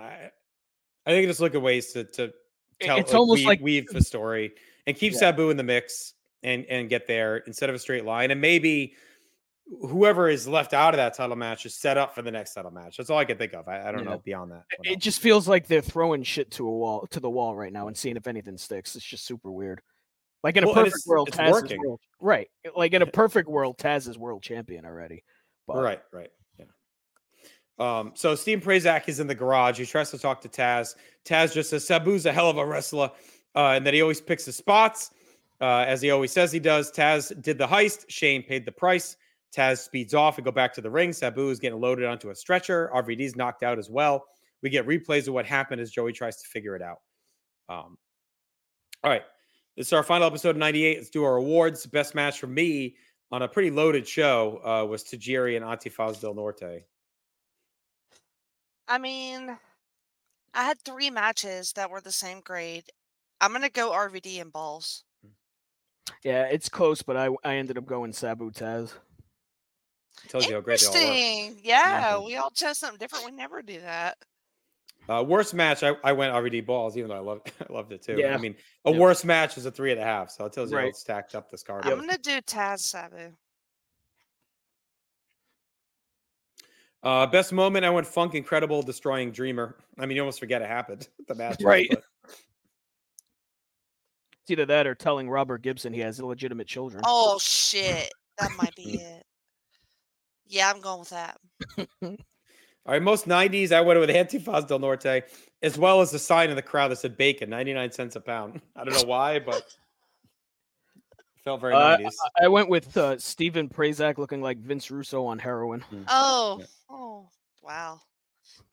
I think they just look at ways to to tell. It's like, almost weave, like weave a story and keep yeah. Sabu in the mix. And and get there instead of a straight line. And maybe whoever is left out of that title match is set up for the next title match. That's all I can think of. I, I don't yeah. know beyond that. It else. Just feels like they're throwing shit to a wall to the wall right now and seeing if anything sticks. It's just super weird. Like in well, a perfect it's, world, it's Taz working. Is world, right? Like in a perfect world, Taz is world champion already. But. Right, right, yeah. Um. So Steve Prazak is in the garage. He tries to talk to Taz. Taz just says Sabu's a hell of a wrestler, uh, and that he always picks his spots. Uh, as he always says he does. Taz did the heist. Shane paid the price. Taz speeds off and go back to the ring. Sabu is getting loaded onto a stretcher. R V D's knocked out as well. We get replays of what happened as Joey tries to figure it out. Um, all right. This is our final episode of ninety-eight. Let's do our awards. Best match for me on a pretty loaded show uh, was Tajiri and Antifaz del Norte. I mean, I had three matches that were the same grade. I'm going to go R V D and Balls. Yeah, it's close, but I I ended up going Sabu Taz. Told you how great they all were. Interesting. Yeah, we all chose something different. We never do that. Uh, worst match, I, I went R V D Balls, even though I loved, I loved it too. Yeah. I mean, a yeah. worst match is a three and a half, so it tells you right. how it's stacked up this card. I'm going to do Taz Sabu. Uh, best moment, I went Funk Incredible destroying Dreamer. I mean, you almost forget it happened. The match. Right. But... either that or telling Robert Gibson he has illegitimate children. Oh shit, that might be it. Yeah, I'm going with that. All right, most nineties, I went with Antifaz del Norte, as well as the sign in the crowd that said bacon, ninety-nine cents a pound. I don't know why, but felt very uh, nineties. I went with uh, Stephen Prazak looking like Vince Russo on heroin. Oh, yeah. oh, wow.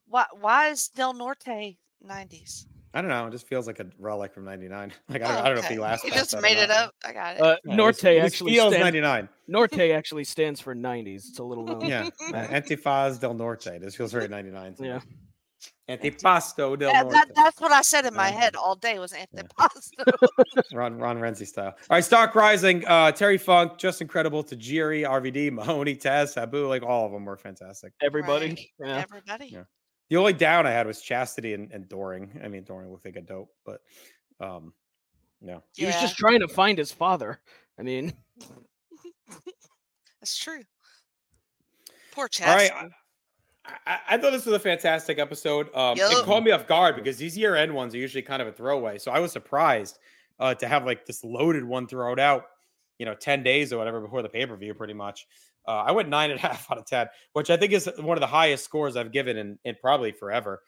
Why, why is del Norte nineties? I don't know. It just feels like a relic from ninety-nine. Like I don't, oh, okay. I don't know if he last. He just made it up. I got it. Uh, yeah, Norte it actually feels stand, ninety-nine. Norte actually stands for nineties. It's a little known. Yeah, uh, Antifaz del Norte. This feels very ninety-nine. Yeah, Antipasto del yeah, Norte. That, that's what I said in my head all day was Antipasto. Yeah. Ron Ron Renzi style. All right, Stark Rising. Uh, Terry Funk, Justin Credible, Tajiri, R V D, Mahoney, Taz, Sabu. Like all of them were fantastic. Everybody. Right. Yeah. Everybody. Yeah. The only down I had was Chastity and, and Doring. I mean, Doring looked like a dope, but um, no. He yeah. was just trying to find his father. I mean. That's true. Poor Chastity. All right. I, I, I thought this was a fantastic episode. Um, yep. It caught me off guard because these year-end ones are usually kind of a throwaway. So I was surprised uh, to have like this loaded one thrown out, you know, ten days or whatever before the pay-per-view pretty much. Uh, I went nine and a half out of ten, which I think is one of the highest scores I've given in, in probably forever.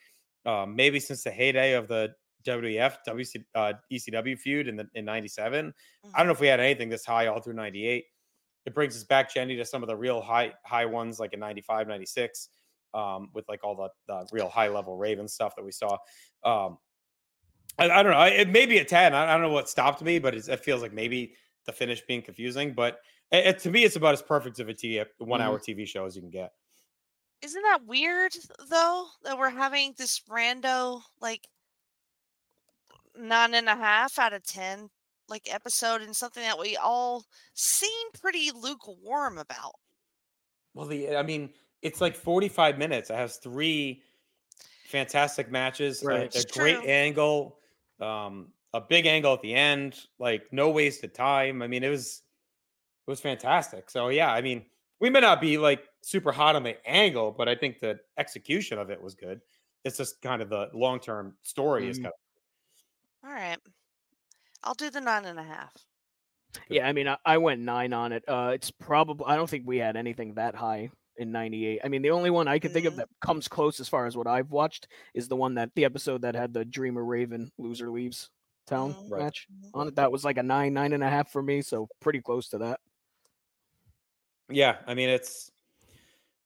Um, maybe since the heyday of the W W F, W C, uh, E C W feud in the, in ninety-seven. Mm-hmm. I don't know if we had anything this high all through ninety-eight. It brings us back, Jenny, to some of the real high high ones, like in ninety-five, ninety-six, um, with like all the, the real high-level Raven stuff that we saw. Um, I, I don't know. It may be a ten. I, I don't know what stopped me, but it's, it feels like maybe the finish being confusing, but... It, it, to me, it's about as perfect of a t- one-hour mm-hmm. T V show as you can get. Isn't that weird, though, that we're having this rando, like, nine and a half out of ten like episode and something that we all seem pretty lukewarm about. Well, the I mean, it's like forty-five minutes. It has three fantastic matches, right. a, a great angle, um, a big angle at the end, like no wasted time. I mean, it was it was fantastic. So yeah, I mean, we may not be like super hot on the angle, but I think the execution of it was good. It's just kind of the long-term story mm-hmm. is kind of. All right. I'll do the nine and a half. Yeah, I mean, I, I went nine on it. Uh, it's probably, I don't think we had anything that high in ninety-eight. I mean, the only one I can mm-hmm. think of that comes close as far as what I've watched is the one that, the episode that had the Dreamer Raven loser leaves town mm-hmm. match mm-hmm. on it. That was like a nine, nine and a half for me. So pretty close to that. Yeah, I mean, it's,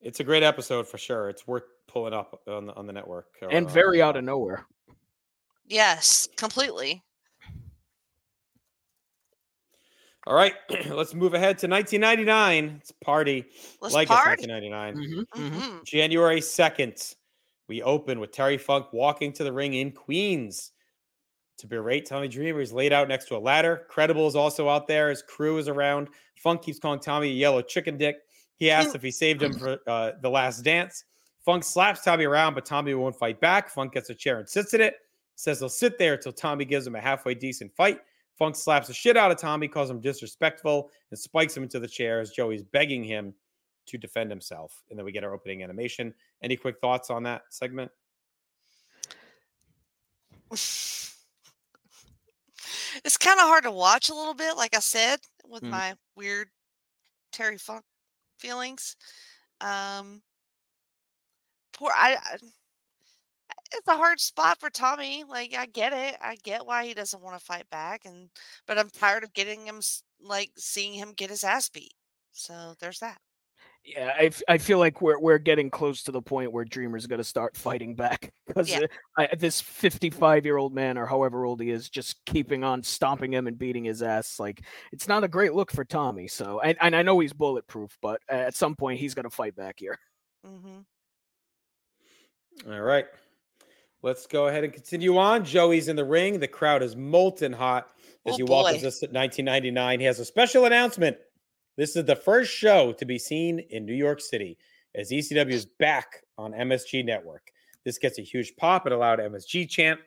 it's a great episode for sure. It's worth pulling up on the, on the network. Or, and very out of nowhere. Yes, completely. All right, let's move ahead to nineteen ninety-nine. It's party. Let's like party. It's nineteen ninety-nine. Mm-hmm. Mm-hmm. January second, we open with Terry Funk walking to the ring in Queens to berate Tommy Dreamer. He's laid out next to a ladder. Credible is also out there. His crew is around. Funk keeps calling Tommy a yellow chicken dick. He asks if he saved him for uh, the last dance. Funk slaps Tommy around, but Tommy won't fight back. Funk gets a chair and sits in it. Says he'll sit there until Tommy gives him a halfway decent fight. Funk slaps the shit out of Tommy, calls him disrespectful, and spikes him into the chair as Joey's begging him to defend himself. And then we get our opening animation. Any quick thoughts on that segment? It's kind of hard to watch a little bit, like I said, with mm. my weird Terry Funk feelings. Um, poor, I, I It's a hard spot for Tommy. Like, I get it. I get why he doesn't want to fight back. And, but I'm tired of getting him, like, seeing him get his ass beat. So there's that. Yeah. I, I feel like we're, we're getting close to the point where Dreamer's going to start fighting back because yeah. I, this fifty-five year old man or however old he is just keeping on stomping him and beating his ass. Like, it's not a great look for Tommy. So, and, and I know he's bulletproof, but at some point he's going to fight back here. Mm-hmm. All right. Let's go ahead and continue on. Joey's in the ring. The crowd is molten hot as oh he welcomes us at nineteen ninety-nine. He has a special announcement. This is the first show to be seen in New York City as E C W is back on M S G Network. This gets a huge pop and a loud M S G chant.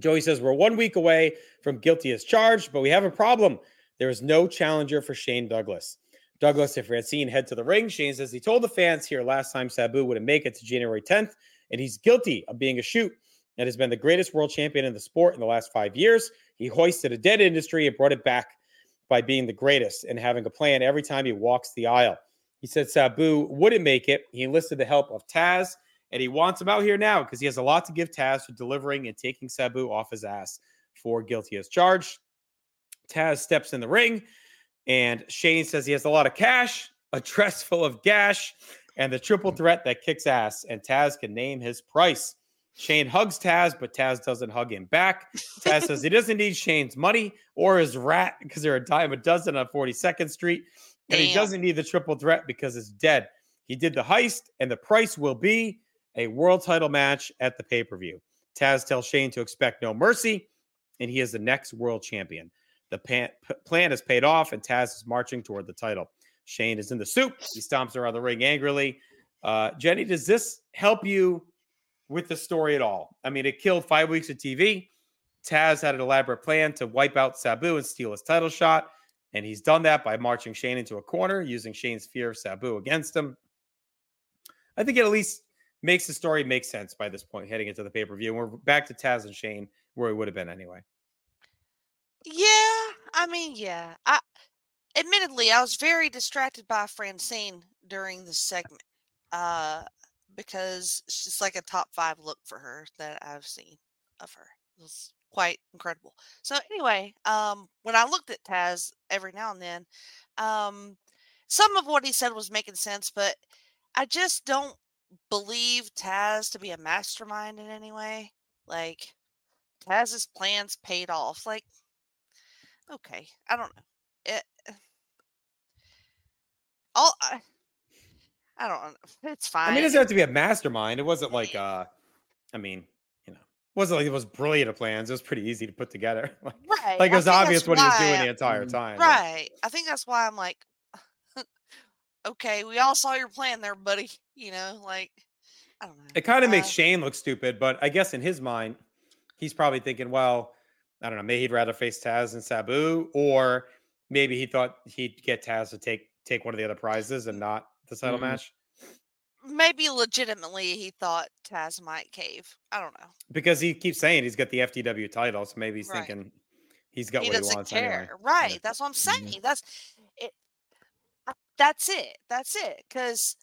Joey says, we're one week away from Guilty as Charged, but we have a problem. There is no challenger for Shane Douglas. Douglas and Francine head to the ring. Shane says he told the fans here last time Sabu wouldn't make it to January tenth. And he's guilty of being a shoot and has been the greatest world champion in the sport in the last five years. He hoisted a dead industry and brought it back by being the greatest and having a plan every time he walks the aisle. He said Sabu wouldn't make it. He enlisted the help of Taz, and he wants him out here now because he has a lot to give Taz for delivering and taking Sabu off his ass for Guilty as Charged. Taz steps in the ring, and Shane says he has a lot of cash, a dress full of gash, and the triple threat that kicks ass, and Taz can name his price. Shane hugs Taz, but Taz doesn't hug him back. Taz says he doesn't need Shane's money or his rat because they're a dime a dozen on forty-second Street. And Damn. He doesn't need the triple threat because it's dead. He did the heist, and the price will be a world title match at the pay-per-view. Taz tells Shane to expect no mercy, and he is the next world champion. The pan- p- plan is paid off, and Taz is marching toward the title. Shane is in the soup. He stomps around the ring angrily. Uh, Jenny, does this help you with the story at all? I mean, it killed five weeks of T V. Taz had an elaborate plan to wipe out Sabu and steal his title shot, and he's done that by marching Shane into a corner, using Shane's fear of Sabu against him. I think it at least makes the story make sense by this point, heading into the pay-per-view. We're back to Taz and Shane, where we would have been anyway. Yeah, I mean, yeah. I Admittedly, I was very distracted by Francine during this segment uh, because it's just like a top five look for her that I've seen of her. It was quite incredible. So anyway, um, when I looked at Taz every now and then, um, some of what he said was making sense, but I just don't believe Taz to be a mastermind in any way. Like, Taz's plans paid off. Like, okay, I don't know. It, all I, I don't know. It's fine. I mean, it doesn't have to be a mastermind. It wasn't like, uh, I mean, you know, wasn't like it was brilliant of plans. It was pretty easy to put together. Like, right. like it was obvious what why, he was doing the entire time. Right. Yeah. I think that's why I'm like, okay, we all saw your plan there, buddy. You know, like, I don't know. It kind of uh, makes Shane look stupid, but I guess in his mind, he's probably thinking, well, I don't know, maybe he'd rather face Taz and Sabu, or maybe he thought he'd get Taz to take take one of the other prizes and not the title mm-hmm. match. Maybe legitimately he thought Taz might cave. I don't know. Because he keeps saying he's got the F T W title, so maybe he's right. thinking he's got he what he wants care. Anyway. Right. Yeah. That's what I'm saying. Mm-hmm. That's it. That's it. That's it. Because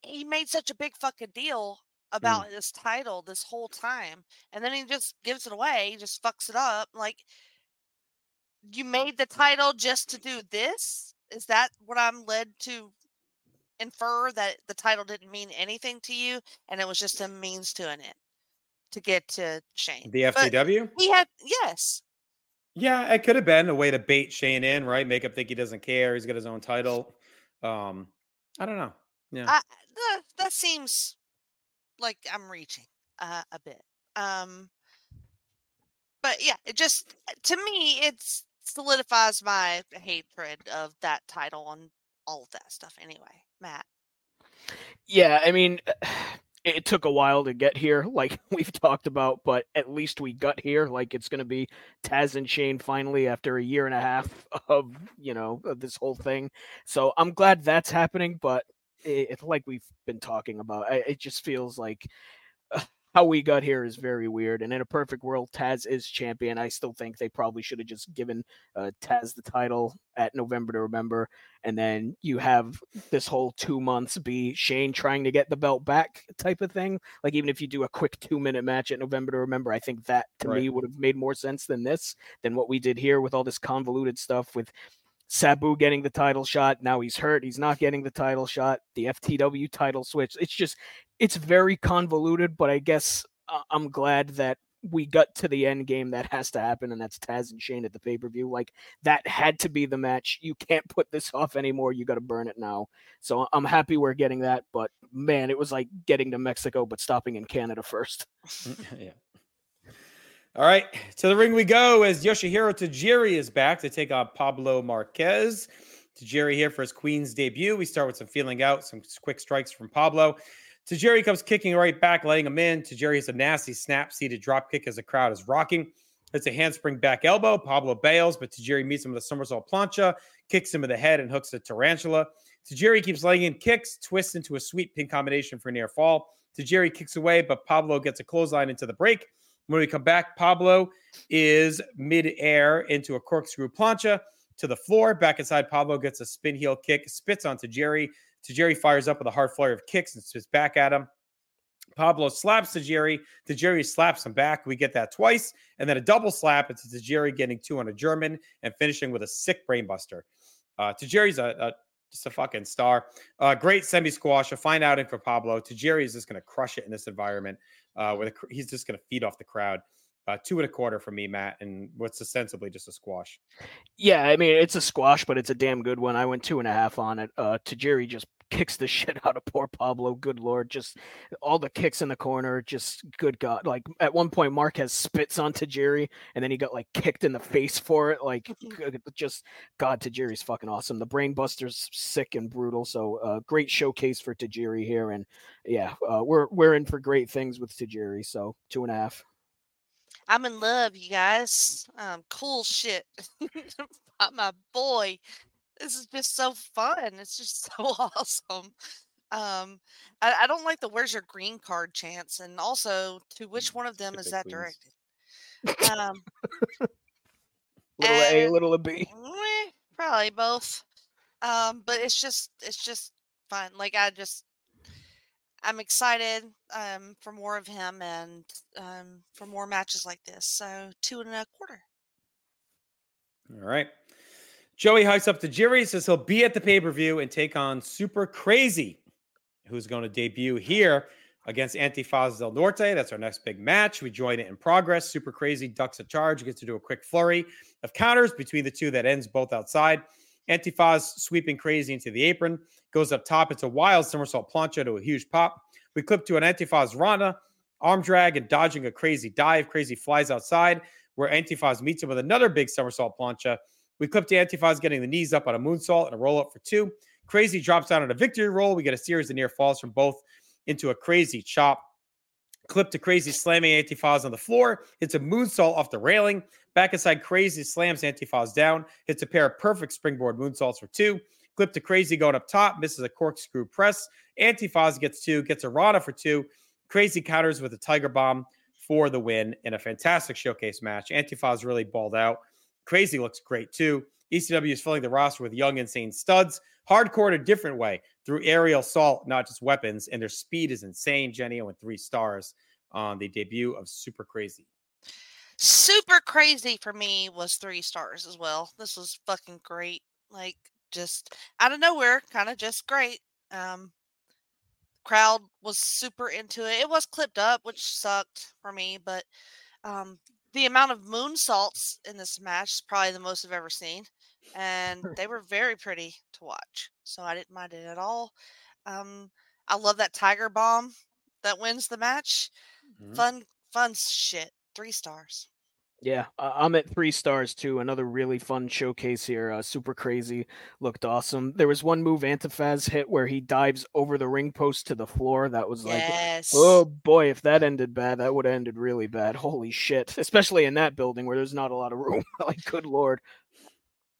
he made such a big fucking deal about mm. this title this whole time, and then he just gives it away. He just fucks it up. Like, you made the title just to do this? Is that what I'm led to infer, that the title didn't mean anything to you and it was just a means to an end to get to Shane? The F T W? He had, yes. Yeah, it could have been a way to bait Shane in, right? Make him think he doesn't care. He's got his own title. Um, I don't know. Yeah, I, that, that seems like I'm reaching uh, a bit. Um, but yeah, it just, to me, it solidifies my hatred of that title and all of that stuff anyway. Matt? Yeah, I mean, it took a while to get here, like we've talked about, but at least we got here. Like, it's going to be Taz and Shane finally after a year and a half of, you know, of this whole thing. So I'm glad that's happening, but it's like we've been talking about. It just feels like uh, how we got here is very weird. And in a perfect world, Taz is champion. I still think they probably should have just given uh, Taz the title at November to Remember. And then you have this whole two months be Shane trying to get the belt back type of thing. Like, even if you do a quick two minute match at November to Remember, I think that to right. me would have made more sense than this, than what we did here with all this convoluted stuff with Sabu getting the title shot. Now he's hurt. He's not getting the title shot. The F T W title switch. It's just, it's very convoluted, but I guess uh, I'm glad that we got to the end game that has to happen, and that's Taz and Shane at the pay-per-view. Like, that had to be the match. You can't put this off anymore. You got to burn it now. So I'm happy we're getting that, but man, it was like getting to Mexico, but stopping in Canada first. Yeah. All right, to the ring we go as Yoshihiro Tajiri is back to take on Pablo Marquez. Tajiri here for his Queen's debut. We start with some feeling out, some quick strikes from Pablo. Tajiri comes kicking right back, letting him in. Tajiri has a nasty snap-seated dropkick as the crowd is rocking. It's a handspring back elbow. Pablo bails, but Tajiri meets him with a somersault plancha, kicks him in the head, and hooks a tarantula. Tajiri keeps laying in kicks, twists into a sweet pin combination for a near fall. Tajiri kicks away, but Pablo gets a clothesline into the break. When we come back, Pablo is mid-air into a corkscrew plancha to the floor. Back inside, Pablo gets a spin heel kick, spits on Tajiri. Tajiri fires up with a hard flurry of kicks and spits back at him. Pablo slaps Tajiri. Tajiri slaps him back. We get that twice. And then a double slap into Tajiri getting two on a German and finishing with a sick brainbuster. Uh, Tajiri's a, a, just a fucking star. Uh, great semi-squash, a fine outing for Pablo. Tajiri is just going to crush it in this environment. Uh, with a, he's just going to feed off the crowd. Uh, two and a quarter for me, Matt, and what's ostensibly just a squash. Yeah, I mean, it's a squash, but it's a damn good one. I went two and a half on it. Uh, Tajiri just kicks the shit out of poor Pablo. Good Lord. Just all the kicks in the corner. Just good God. Like, at one point, Marquez spits on Tajiri, and then he got, like, kicked in the face for it. Like, just, God, Tajiri's fucking awesome. The brainbuster's sick and brutal, so uh, great showcase for Tajiri here. And, yeah, uh, we're we're in for great things with Tajiri, so two and a half. I'm in love, you guys. Um, cool shit. My boy. This is just so fun. It's just so awesome. Um, I, I don't like the where's your green card chants. And also, to which one of them is that queens. Directed? Um, little A, little B. Probably both. Um, but it's just, it's just fun. Like, I just... I'm excited um, for more of him and um, for more matches like this. So two and a quarter. All right. Joey hikes up to Tajiri, says he'll be at the pay-per-view and take on Super Crazy, who's going to debut here against Antifaz del Norte. That's our next big match. We join it in progress. Super Crazy ducks a charge, gets to do a quick flurry of counters between the two that ends both outside. Antifaz sweeping Crazy into the apron, goes up top. It's a wild somersault plancha to a huge pop. We clip to an Antifaz Rana arm drag and dodging a crazy dive. Crazy flies outside where Antifaz meets him with another big somersault plancha. We clip to Antifaz getting the knees up on a moonsault and a roll up for two. Crazy drops down on a victory roll. We get a series of near falls from both into a crazy chop. Clip to Crazy slamming Antifaz on the floor. Hits a moonsault off the railing. Back inside, Crazy slams Antifaz down. Hits a pair of perfect springboard moonsaults for two. Clip to Crazy going up top. Misses a corkscrew press. Antifaz gets two. Gets a Rana for two. Crazy counters with a Tiger Bomb for the win in a fantastic showcase match. Antifaz really balled out. Crazy looks great too. E C W is filling the roster with young, insane studs. Hardcore in a different way through aerial assault, not just weapons. And their speed is insane. Jenny Owen, three stars on the debut of Super Crazy. Super Crazy for me was three stars as well. This was fucking great. Like, just out of nowhere, kind of just great. Um, crowd was super into it. It was clipped up, which sucked for me, but um, the amount of moonsaults in this match is probably the most I've ever seen. And they were very pretty to watch. So I didn't mind it at all. Um, I love that Tiger Bomb that wins the match. Mm-hmm. Fun, fun shit. Three stars. Yeah, uh, I'm at three stars too. Another really fun showcase here. Uh, Super Crazy looked awesome. There was one move Antifaz hit where he dives over the ring post to the floor. That was like, yes. Oh boy, if that ended bad, that would have ended really bad. Holy shit. Especially in that building where there's not a lot of room. Like, good Lord.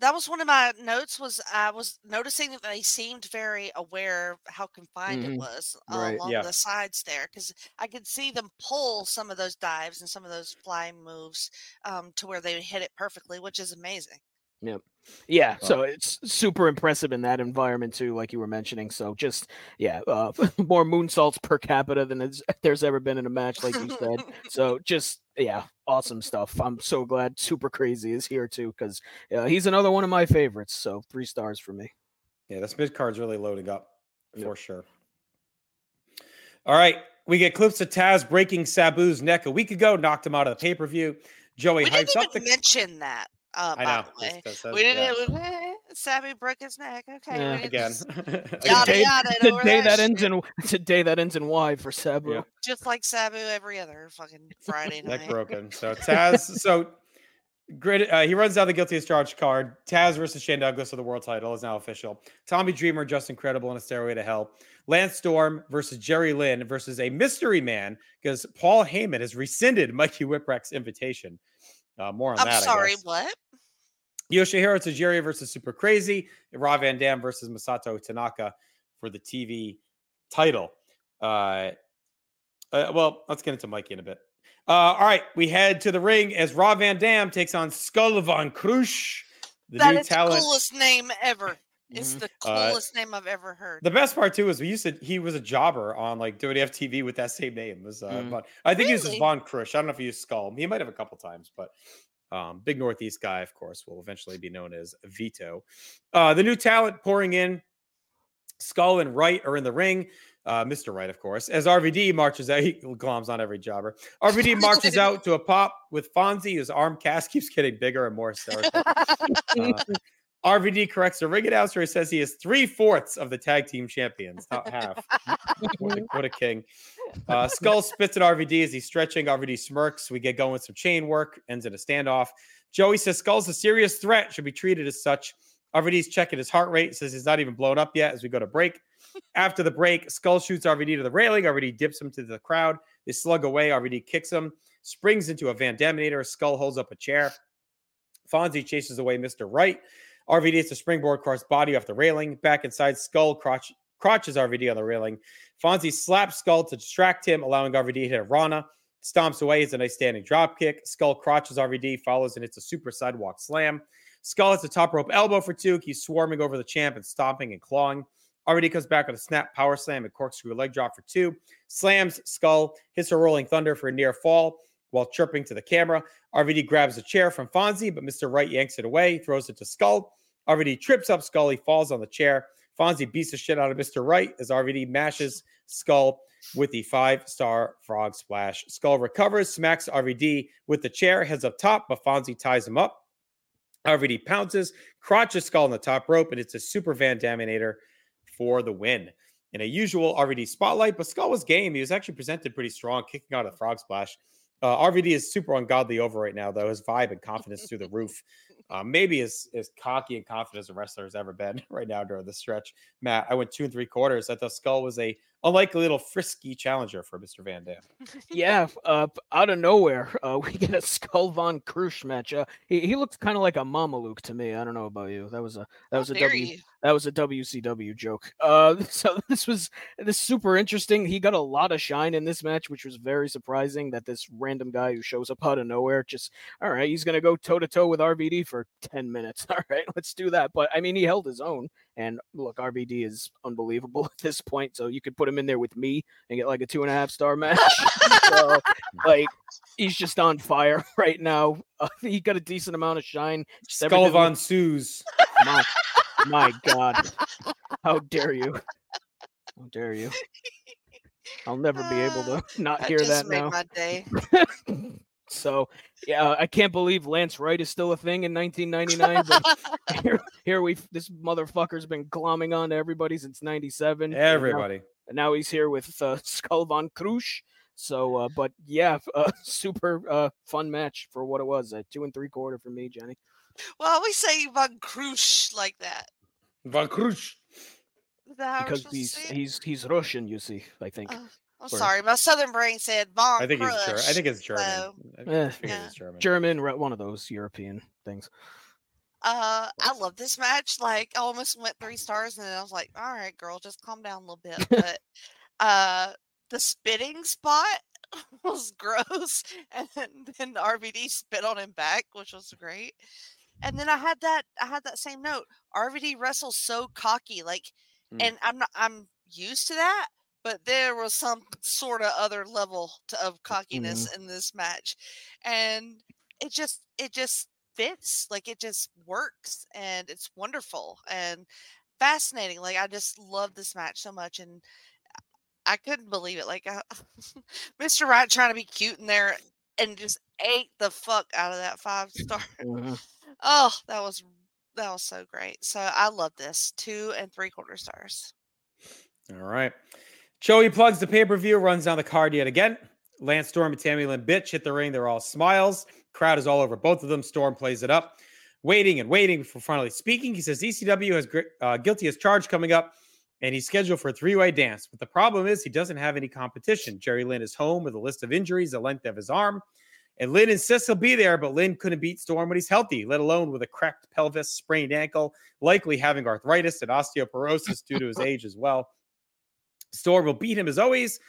That was one of my notes, was I was noticing that they seemed very aware of how confined mm-hmm. it was uh, right. along yeah. the sides there, because I could see them pull some of those dives and some of those flying moves um, to where they would hit it perfectly, which is amazing. Yep. Yeah. Wow. So it's super impressive in that environment too, like you were mentioning. So just, yeah, uh, more moonsaults per capita than there's ever been in a match, like you said. So just, yeah, awesome stuff. I'm so glad Super Crazy is here too, because uh, he's another one of my favorites. So three stars for me. Yeah, this mid card's really loading up for yep. sure. All right. We get clips of Taz breaking Sabu's neck a week ago, knocked him out of the pay-per-view. Joey we hypes didn't even up the mention that. Uh, I know. By the way. We didn't. Yeah. Sabu broke his neck. Okay. Yeah. Again. Yada yada. The day that ends in the day that ends in Y for Sabu. Yeah. Just like Sabu every other fucking Friday night. Neck broken. So Taz. so great. Uh, he runs down the Guilty as Charged card. Taz versus Shane Douglas for the world title is now official. Tommy Dreamer, Justin Credible, and a Stairway to Hell. Lance Storm versus Jerry Lynn versus a mystery man, because Paul Heyman has rescinded Mikey Whipwreck's invitation. Uh, more on I'm that. I'm sorry, I guess. What? Yoshihiro Tajiri versus Super Crazy. Rob Van Dam versus Masato Tanaka for the T V title. Uh, uh, well, let's get into Mikey in a bit. Uh, all right, we head to the ring as Rob Van Dam takes on Skull Von Krush. The that new is talent. The coolest name ever. It's the coolest uh, name I've ever heard. The best part too is we used to he was a jobber on like W W F T V with that same name. It was uh, mm. but I think really? He was Von Krush. I don't know if he used Skull. He might have a couple times, but um, big Northeast guy, of course, will eventually be known as Vito. Uh, the new talent pouring in. Skull and Wright are in the ring. Uh, Mister Wright, of course, as R V D marches out. He gloms on every jobber. R V D marches out to a pop with Fonzie. His arm cast keeps getting bigger and more hysterical. uh, R V D corrects the ring announcer. He says he is three-fourths of the tag team champions, not half. what, a, what a king. Uh, Skull spits at R V D as he's stretching. R V D smirks. We get going with some chain work. Ends in a standoff. Joey says Skull's a serious threat. Should be treated as such. R V D's checking his heart rate. Says he's not even blown up yet as we go to break. After the break, Skull shoots R V D to the railing. R V D dips him to the crowd. They slug away. R V D kicks him. Springs into a Van Daminator. Skull holds up a chair. Fonzie chases away Mister Wright. R V D hits a springboard cross body off the railing. Back inside, Skull crotch, crotches R V D on the railing. Fonzie slaps Skull to distract him, allowing R V D to hit a Rana. Stomps away. It's a nice standing drop kick. Skull crotches R V D, follows, and hits a super sidewalk slam. Skull hits a top rope elbow for two. He's swarming over the champ and stomping and clawing. R V D comes back with a snap power slam and corkscrew leg drop for two. Slams Skull, hits a rolling thunder for a near fall. While chirping to the camera, R V D grabs a chair from Fonzie, but Mister Wright yanks it away, throws it to Skull. R V D trips up Skull. He falls on the chair. Fonzie beats the shit out of Mister Wright as R V D mashes Skull with the five-star frog splash. Skull recovers, smacks R V D with the chair, heads up top, but Fonzie ties him up. R V D pounces, crotches Skull on the top rope, and it's a super Van Daminator for the win. in a usual R V D spotlight, but Skull was game. He was actually presented pretty strong, kicking out a frog splash. Uh, R V D is super ungodly over right now, though. His vibe and confidence through the roof. Uh, maybe as, as cocky and confident as a wrestler has ever been right now during the stretch. Matt, I went two and three quarters. I thought Skull was a unlikely little frisky challenger for Mister Van Dam. Yeah, uh, out of nowhere, uh, we get a Skull Von Krush match. Uh, he, he looked kind of like a Mameluke to me. I don't know about you. That was a that was oh, a w, that was a W C W joke. Uh, so this was this super interesting. He got a lot of shine in this match, which was very surprising. That this random guy who shows up out of nowhere, just all right, he's gonna go toe to toe with R V D for ten minutes. All right, let's do that. But I mean, he held his own. And look, R V D is unbelievable at this point. So you could put him in there with me and get like a two and a half star match. So, like, he's just on fire right now. Uh, he got a decent amount of shine. Skull Von Sues. My, my God. How dare you? How dare you? I'll never be able to not hear that now. That just made my day. So, yeah, I can't believe Lance Wright is still a thing in nineteen ninety-nine. But here, here we this motherfucker's been glomming on to everybody since ninety-seven. Everybody. And now, and now he's here with uh, Skull Von Krush. So, uh, but yeah, uh, super uh, fun match for what it was. A two and three quarter for me, Jenny. Well, we say Von Krush like that. Von Krush. Because he's he's he's Russian, you see. I think. Uh. I'm or, sorry, my southern brain said Von I think Krush, he's Ger- I think it's German. So, I think yeah. it's German. German, one of those European things. Uh, I love this match. Like, I almost went three stars, and then I was like, all right, girl, just calm down a little bit. But uh, the spitting spot was gross, and then the R V D spit on him back, which was great. And then I had that I had that same note. R V D wrestles so cocky, like, mm. and I'm not, I'm used to that. But there was some sort of other level to, of cockiness mm-hmm. in this match, and it just it just fits, like it just works, and it's wonderful and fascinating. Like I just love this match so much, and I couldn't believe it. Like I, Mister Wright trying to be cute in there and just ate the fuck out of that five star. Mm-hmm. Oh, that was that was so great. So I love this two and three quarter stars. All right. Joey plugs the pay-per-view, runs down the card yet again. Lance Storm and Tammy Lynn Bitch hit the ring. They're all smiles. Crowd is all over both of them. Storm plays it up. Waiting and waiting for finally speaking. He says E C W has uh, Guilty as Charged coming up, and he's scheduled for a three-way dance. But the problem is he doesn't have any competition. Jerry Lynn is home with a list of injuries, the length of his arm. And Lynn insists he'll be there, but Lynn couldn't beat Storm when he's healthy, let alone with a cracked pelvis, sprained ankle, likely having arthritis and osteoporosis due to his age as well. Storm will beat him as always.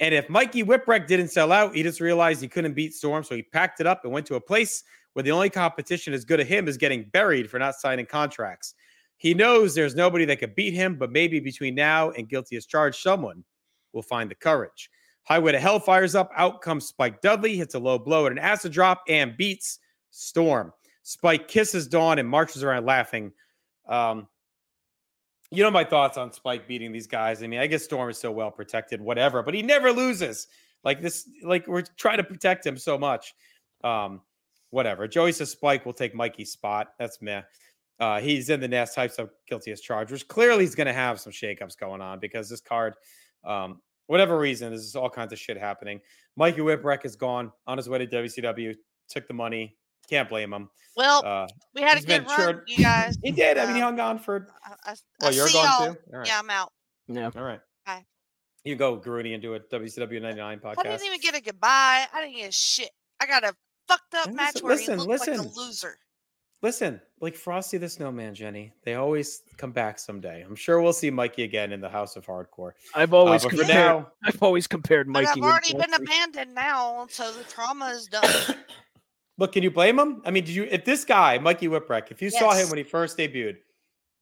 And if Mikey Whipwreck didn't sell out, he just realized he couldn't beat Storm. So he packed it up and went to a place where the only competition as good as him is getting buried for not signing contracts. He knows there's nobody that could beat him, but maybe between now and Guilty as Charged, someone will find the courage. Highway to Hell fires up. Out comes Spike Dudley, hits a low blow at an acid drop and beats Storm. Spike kisses Dawn and marches around laughing. Um, You know my thoughts on Spike beating these guys. I mean, I guess Storm is so well protected, whatever, but he never loses. Like this, like we're trying to protect him so much. Um, whatever. Joey says Spike will take Mikey's spot. That's meh. Uh, he's in the nest, types of Guilty as Chargers. Clearly, he's going to have some shakeups going on because this card, um, whatever reason, there's all kinds of shit happening. Mikey Whipwreck is gone on his way to W C W. Took the money. Can't blame him. Well, uh, we had a good run, sure. You guys. He did. I mean, he hung on for... I, I, oh, I you're gone y'all. Too? All right. Yeah, I'm out. Yeah. All right. Bye. You go, Grudy, and do a W C W ninety-nine podcast. I didn't even get a goodbye. I didn't get a shit. I got a fucked up listen, match where listen, he looked listen. like a loser. Listen, like Frosty the Snowman, Jenny, they always come back someday. I'm sure we'll see Mikey again in the House of Hardcore. I've always uh, compared, now, I've always compared Mikey with... I've already been Mikey. abandoned now, so the trauma is done. Look, can you blame him? I mean, did you? If this guy, Mikey Whipwreck, if you yes. saw him when he first debuted,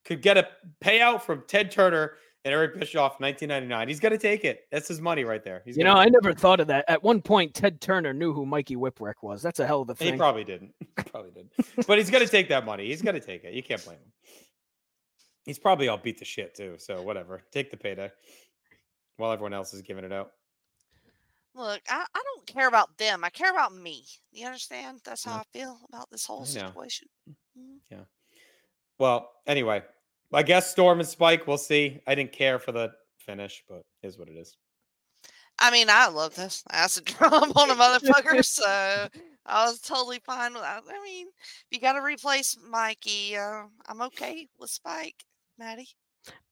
could get a payout from Ted Turner and Eric Bischoff in nineteen ninety-nine, he's going to take it. That's his money right there. He's you know, I never it. thought of that. At one point, Ted Turner knew who Mikey Whipwreck was. That's a hell of a thing. He probably didn't. He probably didn't. But he's going to take that money. He's going to take it. You can't blame him. He's probably all beat to shit, too. So whatever. Take the payday while everyone else is giving it out. Look, I, I don't care about them. I care about me. You understand? That's how yeah. I feel about this whole situation. Mm-hmm. Yeah. Well, anyway, I guess Storm and Spike, we'll see. I didn't care for the finish, but it is what it is. I mean, I love this acid drum on a motherfucker, so I was totally fine with that. I mean, if you got to replace Mikey, uh, I'm okay with Spike, Maddie.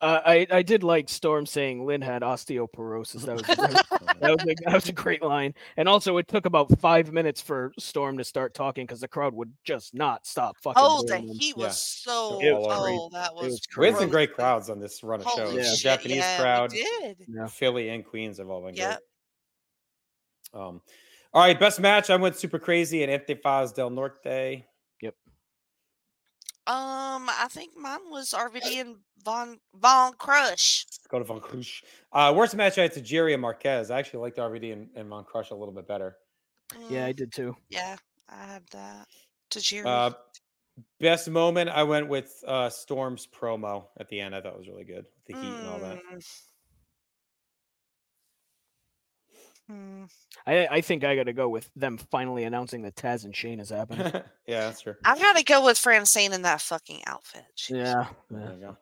Uh, I, I did like Storm saying Lynn had osteoporosis. That was that was, a, that was a great line. And also, it took about five minutes for Storm to start talking because the crowd would just not stop fucking. Oh, that he was yeah. so. It was oh, that was. It was we had some great crowds on this run of Holy shows. Yeah. The Japanese yeah, crowd, did. Philly and Queens have all been yep. great. Um, all right, best match. I went Super Crazy and Antifaz del Norte. Um, I think mine was R V D and Von Von Krush. Skull Von Krush. Uh, worst match I had to Jerry and Marquez. I actually liked R V D and, and Von Krush a little bit better. Mm, yeah, I did too. Yeah, I had that to Jerry. Uh, best moment I went with uh, Storm's promo at the end. I thought it was really good. The heat mm. and all that. Hmm. I, I think I got to go with them finally announcing that Taz and Shane is happening. Yeah, that's true. I've got to go with Francine in that fucking outfit. Jeez. Yeah. There you go.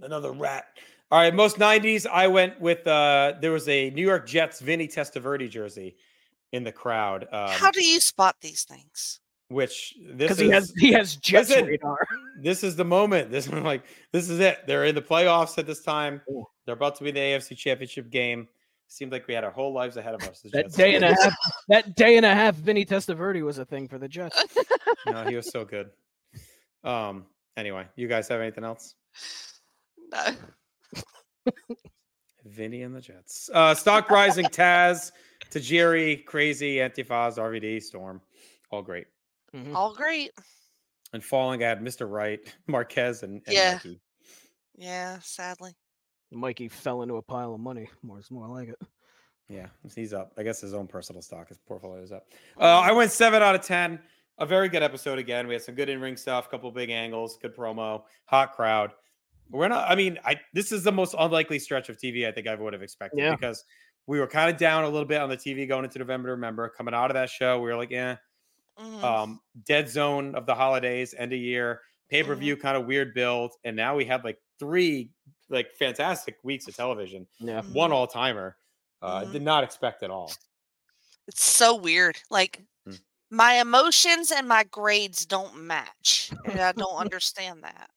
Another rat. All right, most nineties, I went with, uh, there was a New York Jets Vinny Testaverde jersey in the crowd. Um, How do you spot these things? Which this is, he has he has Jets listen, radar. This is the moment. This is like this is it. They're in the playoffs at this time. Ooh. They're about to be in the A F C Championship game. Seemed like we had our whole lives ahead of us. That day and a half, that day and a half, Vinny Testaverde was a thing for the Jets. No, he was so good. Um. Anyway, you guys have anything else? No. Vinny and the Jets. Uh, stock rising. Taz, Tajiri, Crazy, Antifaz, R V D, Storm, all great. Mm-hmm. All great. And falling, I had Mister Wright, Marquez, and, and yeah, Mikey. Yeah, sadly. Mikey fell into a pile of money. More is more like it. Yeah, he's up. I guess his own personal stock, his portfolio is up. Uh, I went seven out of ten. A very good episode again. We had some good in-ring stuff, couple big angles, good promo, hot crowd. We're not. I mean, I this is the most unlikely stretch of T V I think I would have expected yeah. because we were kind of down a little bit on the T V going into November to Remember. Coming out of that show, we were like, eh. Mm-hmm. Um, dead zone of the holidays, end of year, pay-per-view, mm-hmm. kind of weird build, and now we have like three. Like fantastic weeks of television. Yeah. One all timer. Uh, mm-hmm. Did not expect at all. It's so weird. Like mm. my emotions and my grades don't match. And I don't understand that.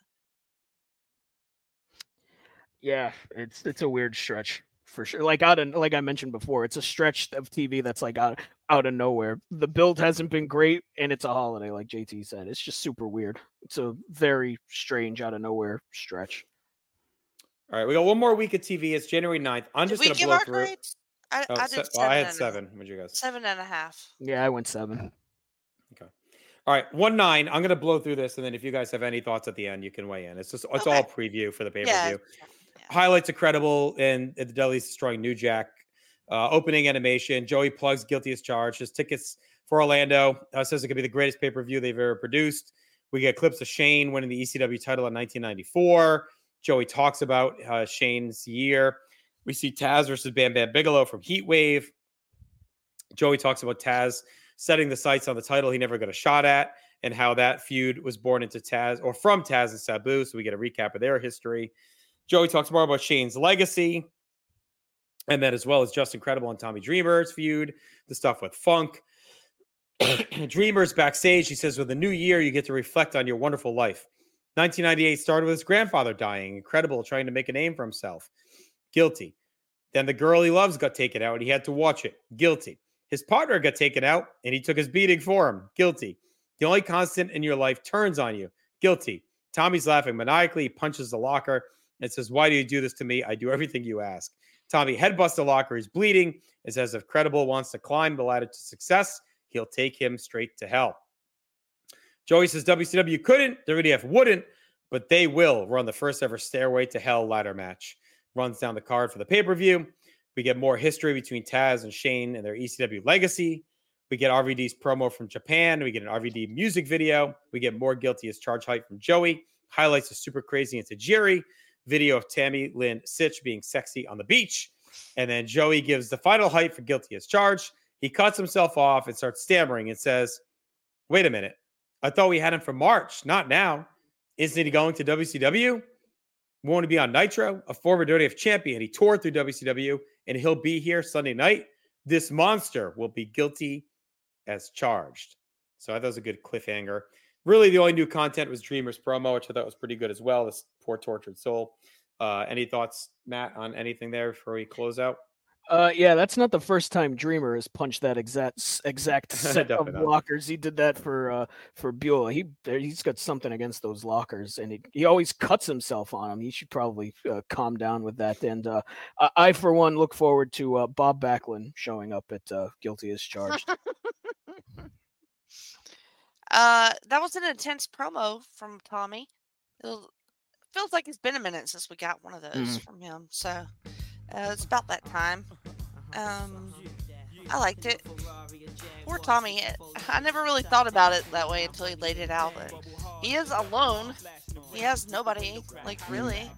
Yeah, it's it's a weird stretch for sure. Like out of like I mentioned before, it's a stretch of T V that's like out out of nowhere. The build hasn't been great, and it's a holiday, like J T said. It's just super weird. It's a very strange out of nowhere stretch. All right, we got one more week of T V. It's January ninth. I'm just going to blow through it. I, oh, I, se- well, I had seven. What did you guys? Seven and a half. Yeah, I went seven. Okay. All right, one nine. I'm going to blow through this, and then if you guys have any thoughts at the end, you can weigh in. It's just it's okay. all preview for the pay-per-view. Yeah. Yeah. Highlights are credible, and the Dudleys destroying New Jack. Uh, opening animation. Joey plugs Guilty as Charged. His tickets for Orlando. Uh, says it could be the greatest pay-per-view they've ever produced. We get clips of Shane winning the E C W title in nineteen ninety-four. Joey talks about uh, Shane's year. We see Taz versus Bam Bam Bigelow from Heat Wave. Joey talks about Taz setting the sights on the title he never got a shot at and how that feud was born into Taz or from Taz and Sabu. So we get a recap of their history. Joey talks more about Shane's legacy. And then as well as Justin Credible and Tommy Dreamer's feud, the stuff with Funk. Dreamer's backstage. He says, with the new year, you get to reflect on your wonderful life. nineteen ninety-eight started with his grandfather dying. Incredible, trying to make a name for himself. Guilty. Then the girl he loves got taken out, and he had to watch it. Guilty. His partner got taken out, and he took his beating for him. Guilty. The only constant in your life turns on you. Guilty. Tommy's laughing maniacally. He punches the locker and says, why do you do this to me? I do everything you ask. Tommy headbusts the locker. He's bleeding. It says, if Credible wants to climb the ladder to success, he'll take him straight to hell. Joey says W C W couldn't, W D F wouldn't, but they will run the first ever Stairway to Hell ladder match. Runs down the card for the pay-per-view. We get more history between Taz and Shane and their E C W legacy. We get R V D's promo from Japan. We get an R V D music video. We get more Guilty as Charged hype from Joey. Highlights of Super Crazy and Tajiri. Video of Tammy Lynn Sitch being sexy on the beach. And then Joey gives the final hype for Guilty as Charged. He cuts himself off and starts stammering and says, wait a minute. I thought we had him for March. Not now. Isn't he going to W C W? We want to be on Nitro, a former W W F champion. He toured through W C W, and he'll be here Sunday night. This monster will be guilty as charged. So I thought it was a good cliffhanger. Really, the only new content was Dreamer's promo, which I thought was pretty good as well, this poor tortured soul. Uh, any thoughts, Matt, on anything there before we close out? Uh, yeah, that's not the first time Dreamer has punched that exact exact set of lockers. He did that for uh, for Beulah. He he's got something against those lockers, and he, he always cuts himself on them. He should probably uh, calm down with that. And uh, I, for one, look forward to uh, Bob Backlund showing up at uh, Guilty as Charged. uh, that was an intense promo from Tommy. It feels like it's been a minute since we got one of those mm. from him. So. Uh, it's about that time. Um, I liked it. Poor Tommy. I never really thought about it that way until he laid it out. But he is alone. He has nobody, like, really,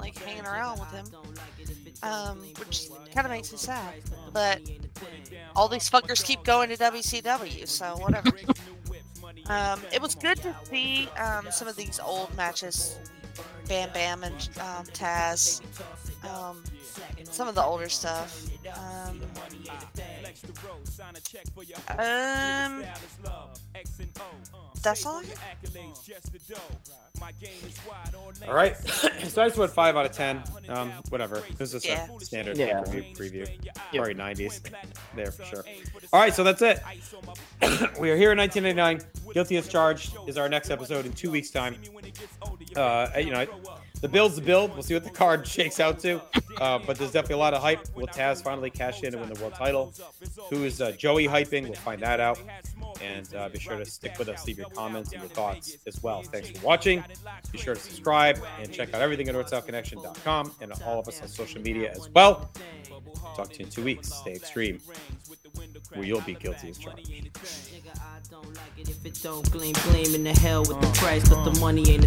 like, hanging around with him. Um, which kind of makes me sad. But all these fuckers keep going to W C W, so whatever. um, it was good to see um, some of these old matches. Bam Bam and um, Taz. Um, some of the older stuff. Um, um, that's all. All right. So I just went five out of ten. Um, whatever. This is yeah. a standard yeah. preview. preview. Yeah. Probably nineties there for sure. All right. So that's it. We are here in nineteen ninety-nine. Guilty as Charged is our next episode in two weeks' time. Uh, you know, the build's the build. We'll see what the card shakes out to. Uh, but there's definitely a lot of hype. Will Taz finally cash in and win the world title? Who is uh, Joey hyping? We'll find that out. And uh, be sure to stick with us. Leave your comments and your thoughts as well. Thanks for watching. Be sure to subscribe and check out everything at north south connection dot com and all of us on social media as well. Talk to you in two weeks. Stay extreme. Where you'll be guilty as charged.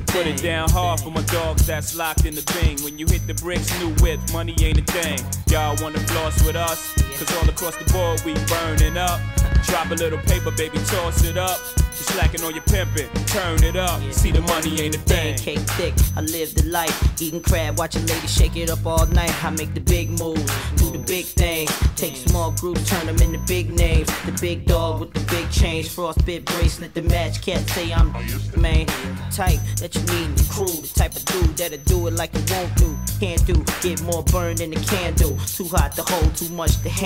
Put it down hard for my dogs that's locked in the thing. When you hit the bricks, new whip, money ain't a thing. Y'all wanna floss with us? Cause all across the board we burning up. Drop a little paper, baby, toss it up. Just slacking on your pimpin', turn it up. See the money ain't a thing. Cake thick, I live the life. Eating crab, watching ladies shake it up all night. I make the big moves, do the big things. Take small groups, turn them into big names. The big dog with the big change. Frostbit bracelet, the match can't say I'm the man. The type that you need in the crew. The type of dude that'll do it like it won't do. Can't do, get more burned than a candle. Too hot to hold, too much to handle.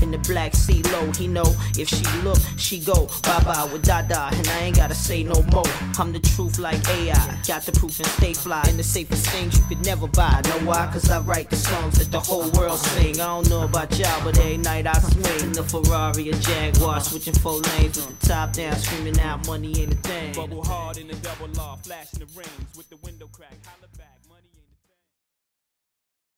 In the black sea low, he know if she look, she go. Bye-bye with Dada, and I ain't gotta say no more. I'm the truth like A I. Got the proof and stay fly. And the safest things you could never buy. Know why? Cause I write the songs that the whole world sing. I don't know about y'all, but every night I swing. In the Ferrari or Jaguar, switching four lanes with the top down, screaming out money ain't a thing. Bubble hard in the double law, flashing the rings with the window crack.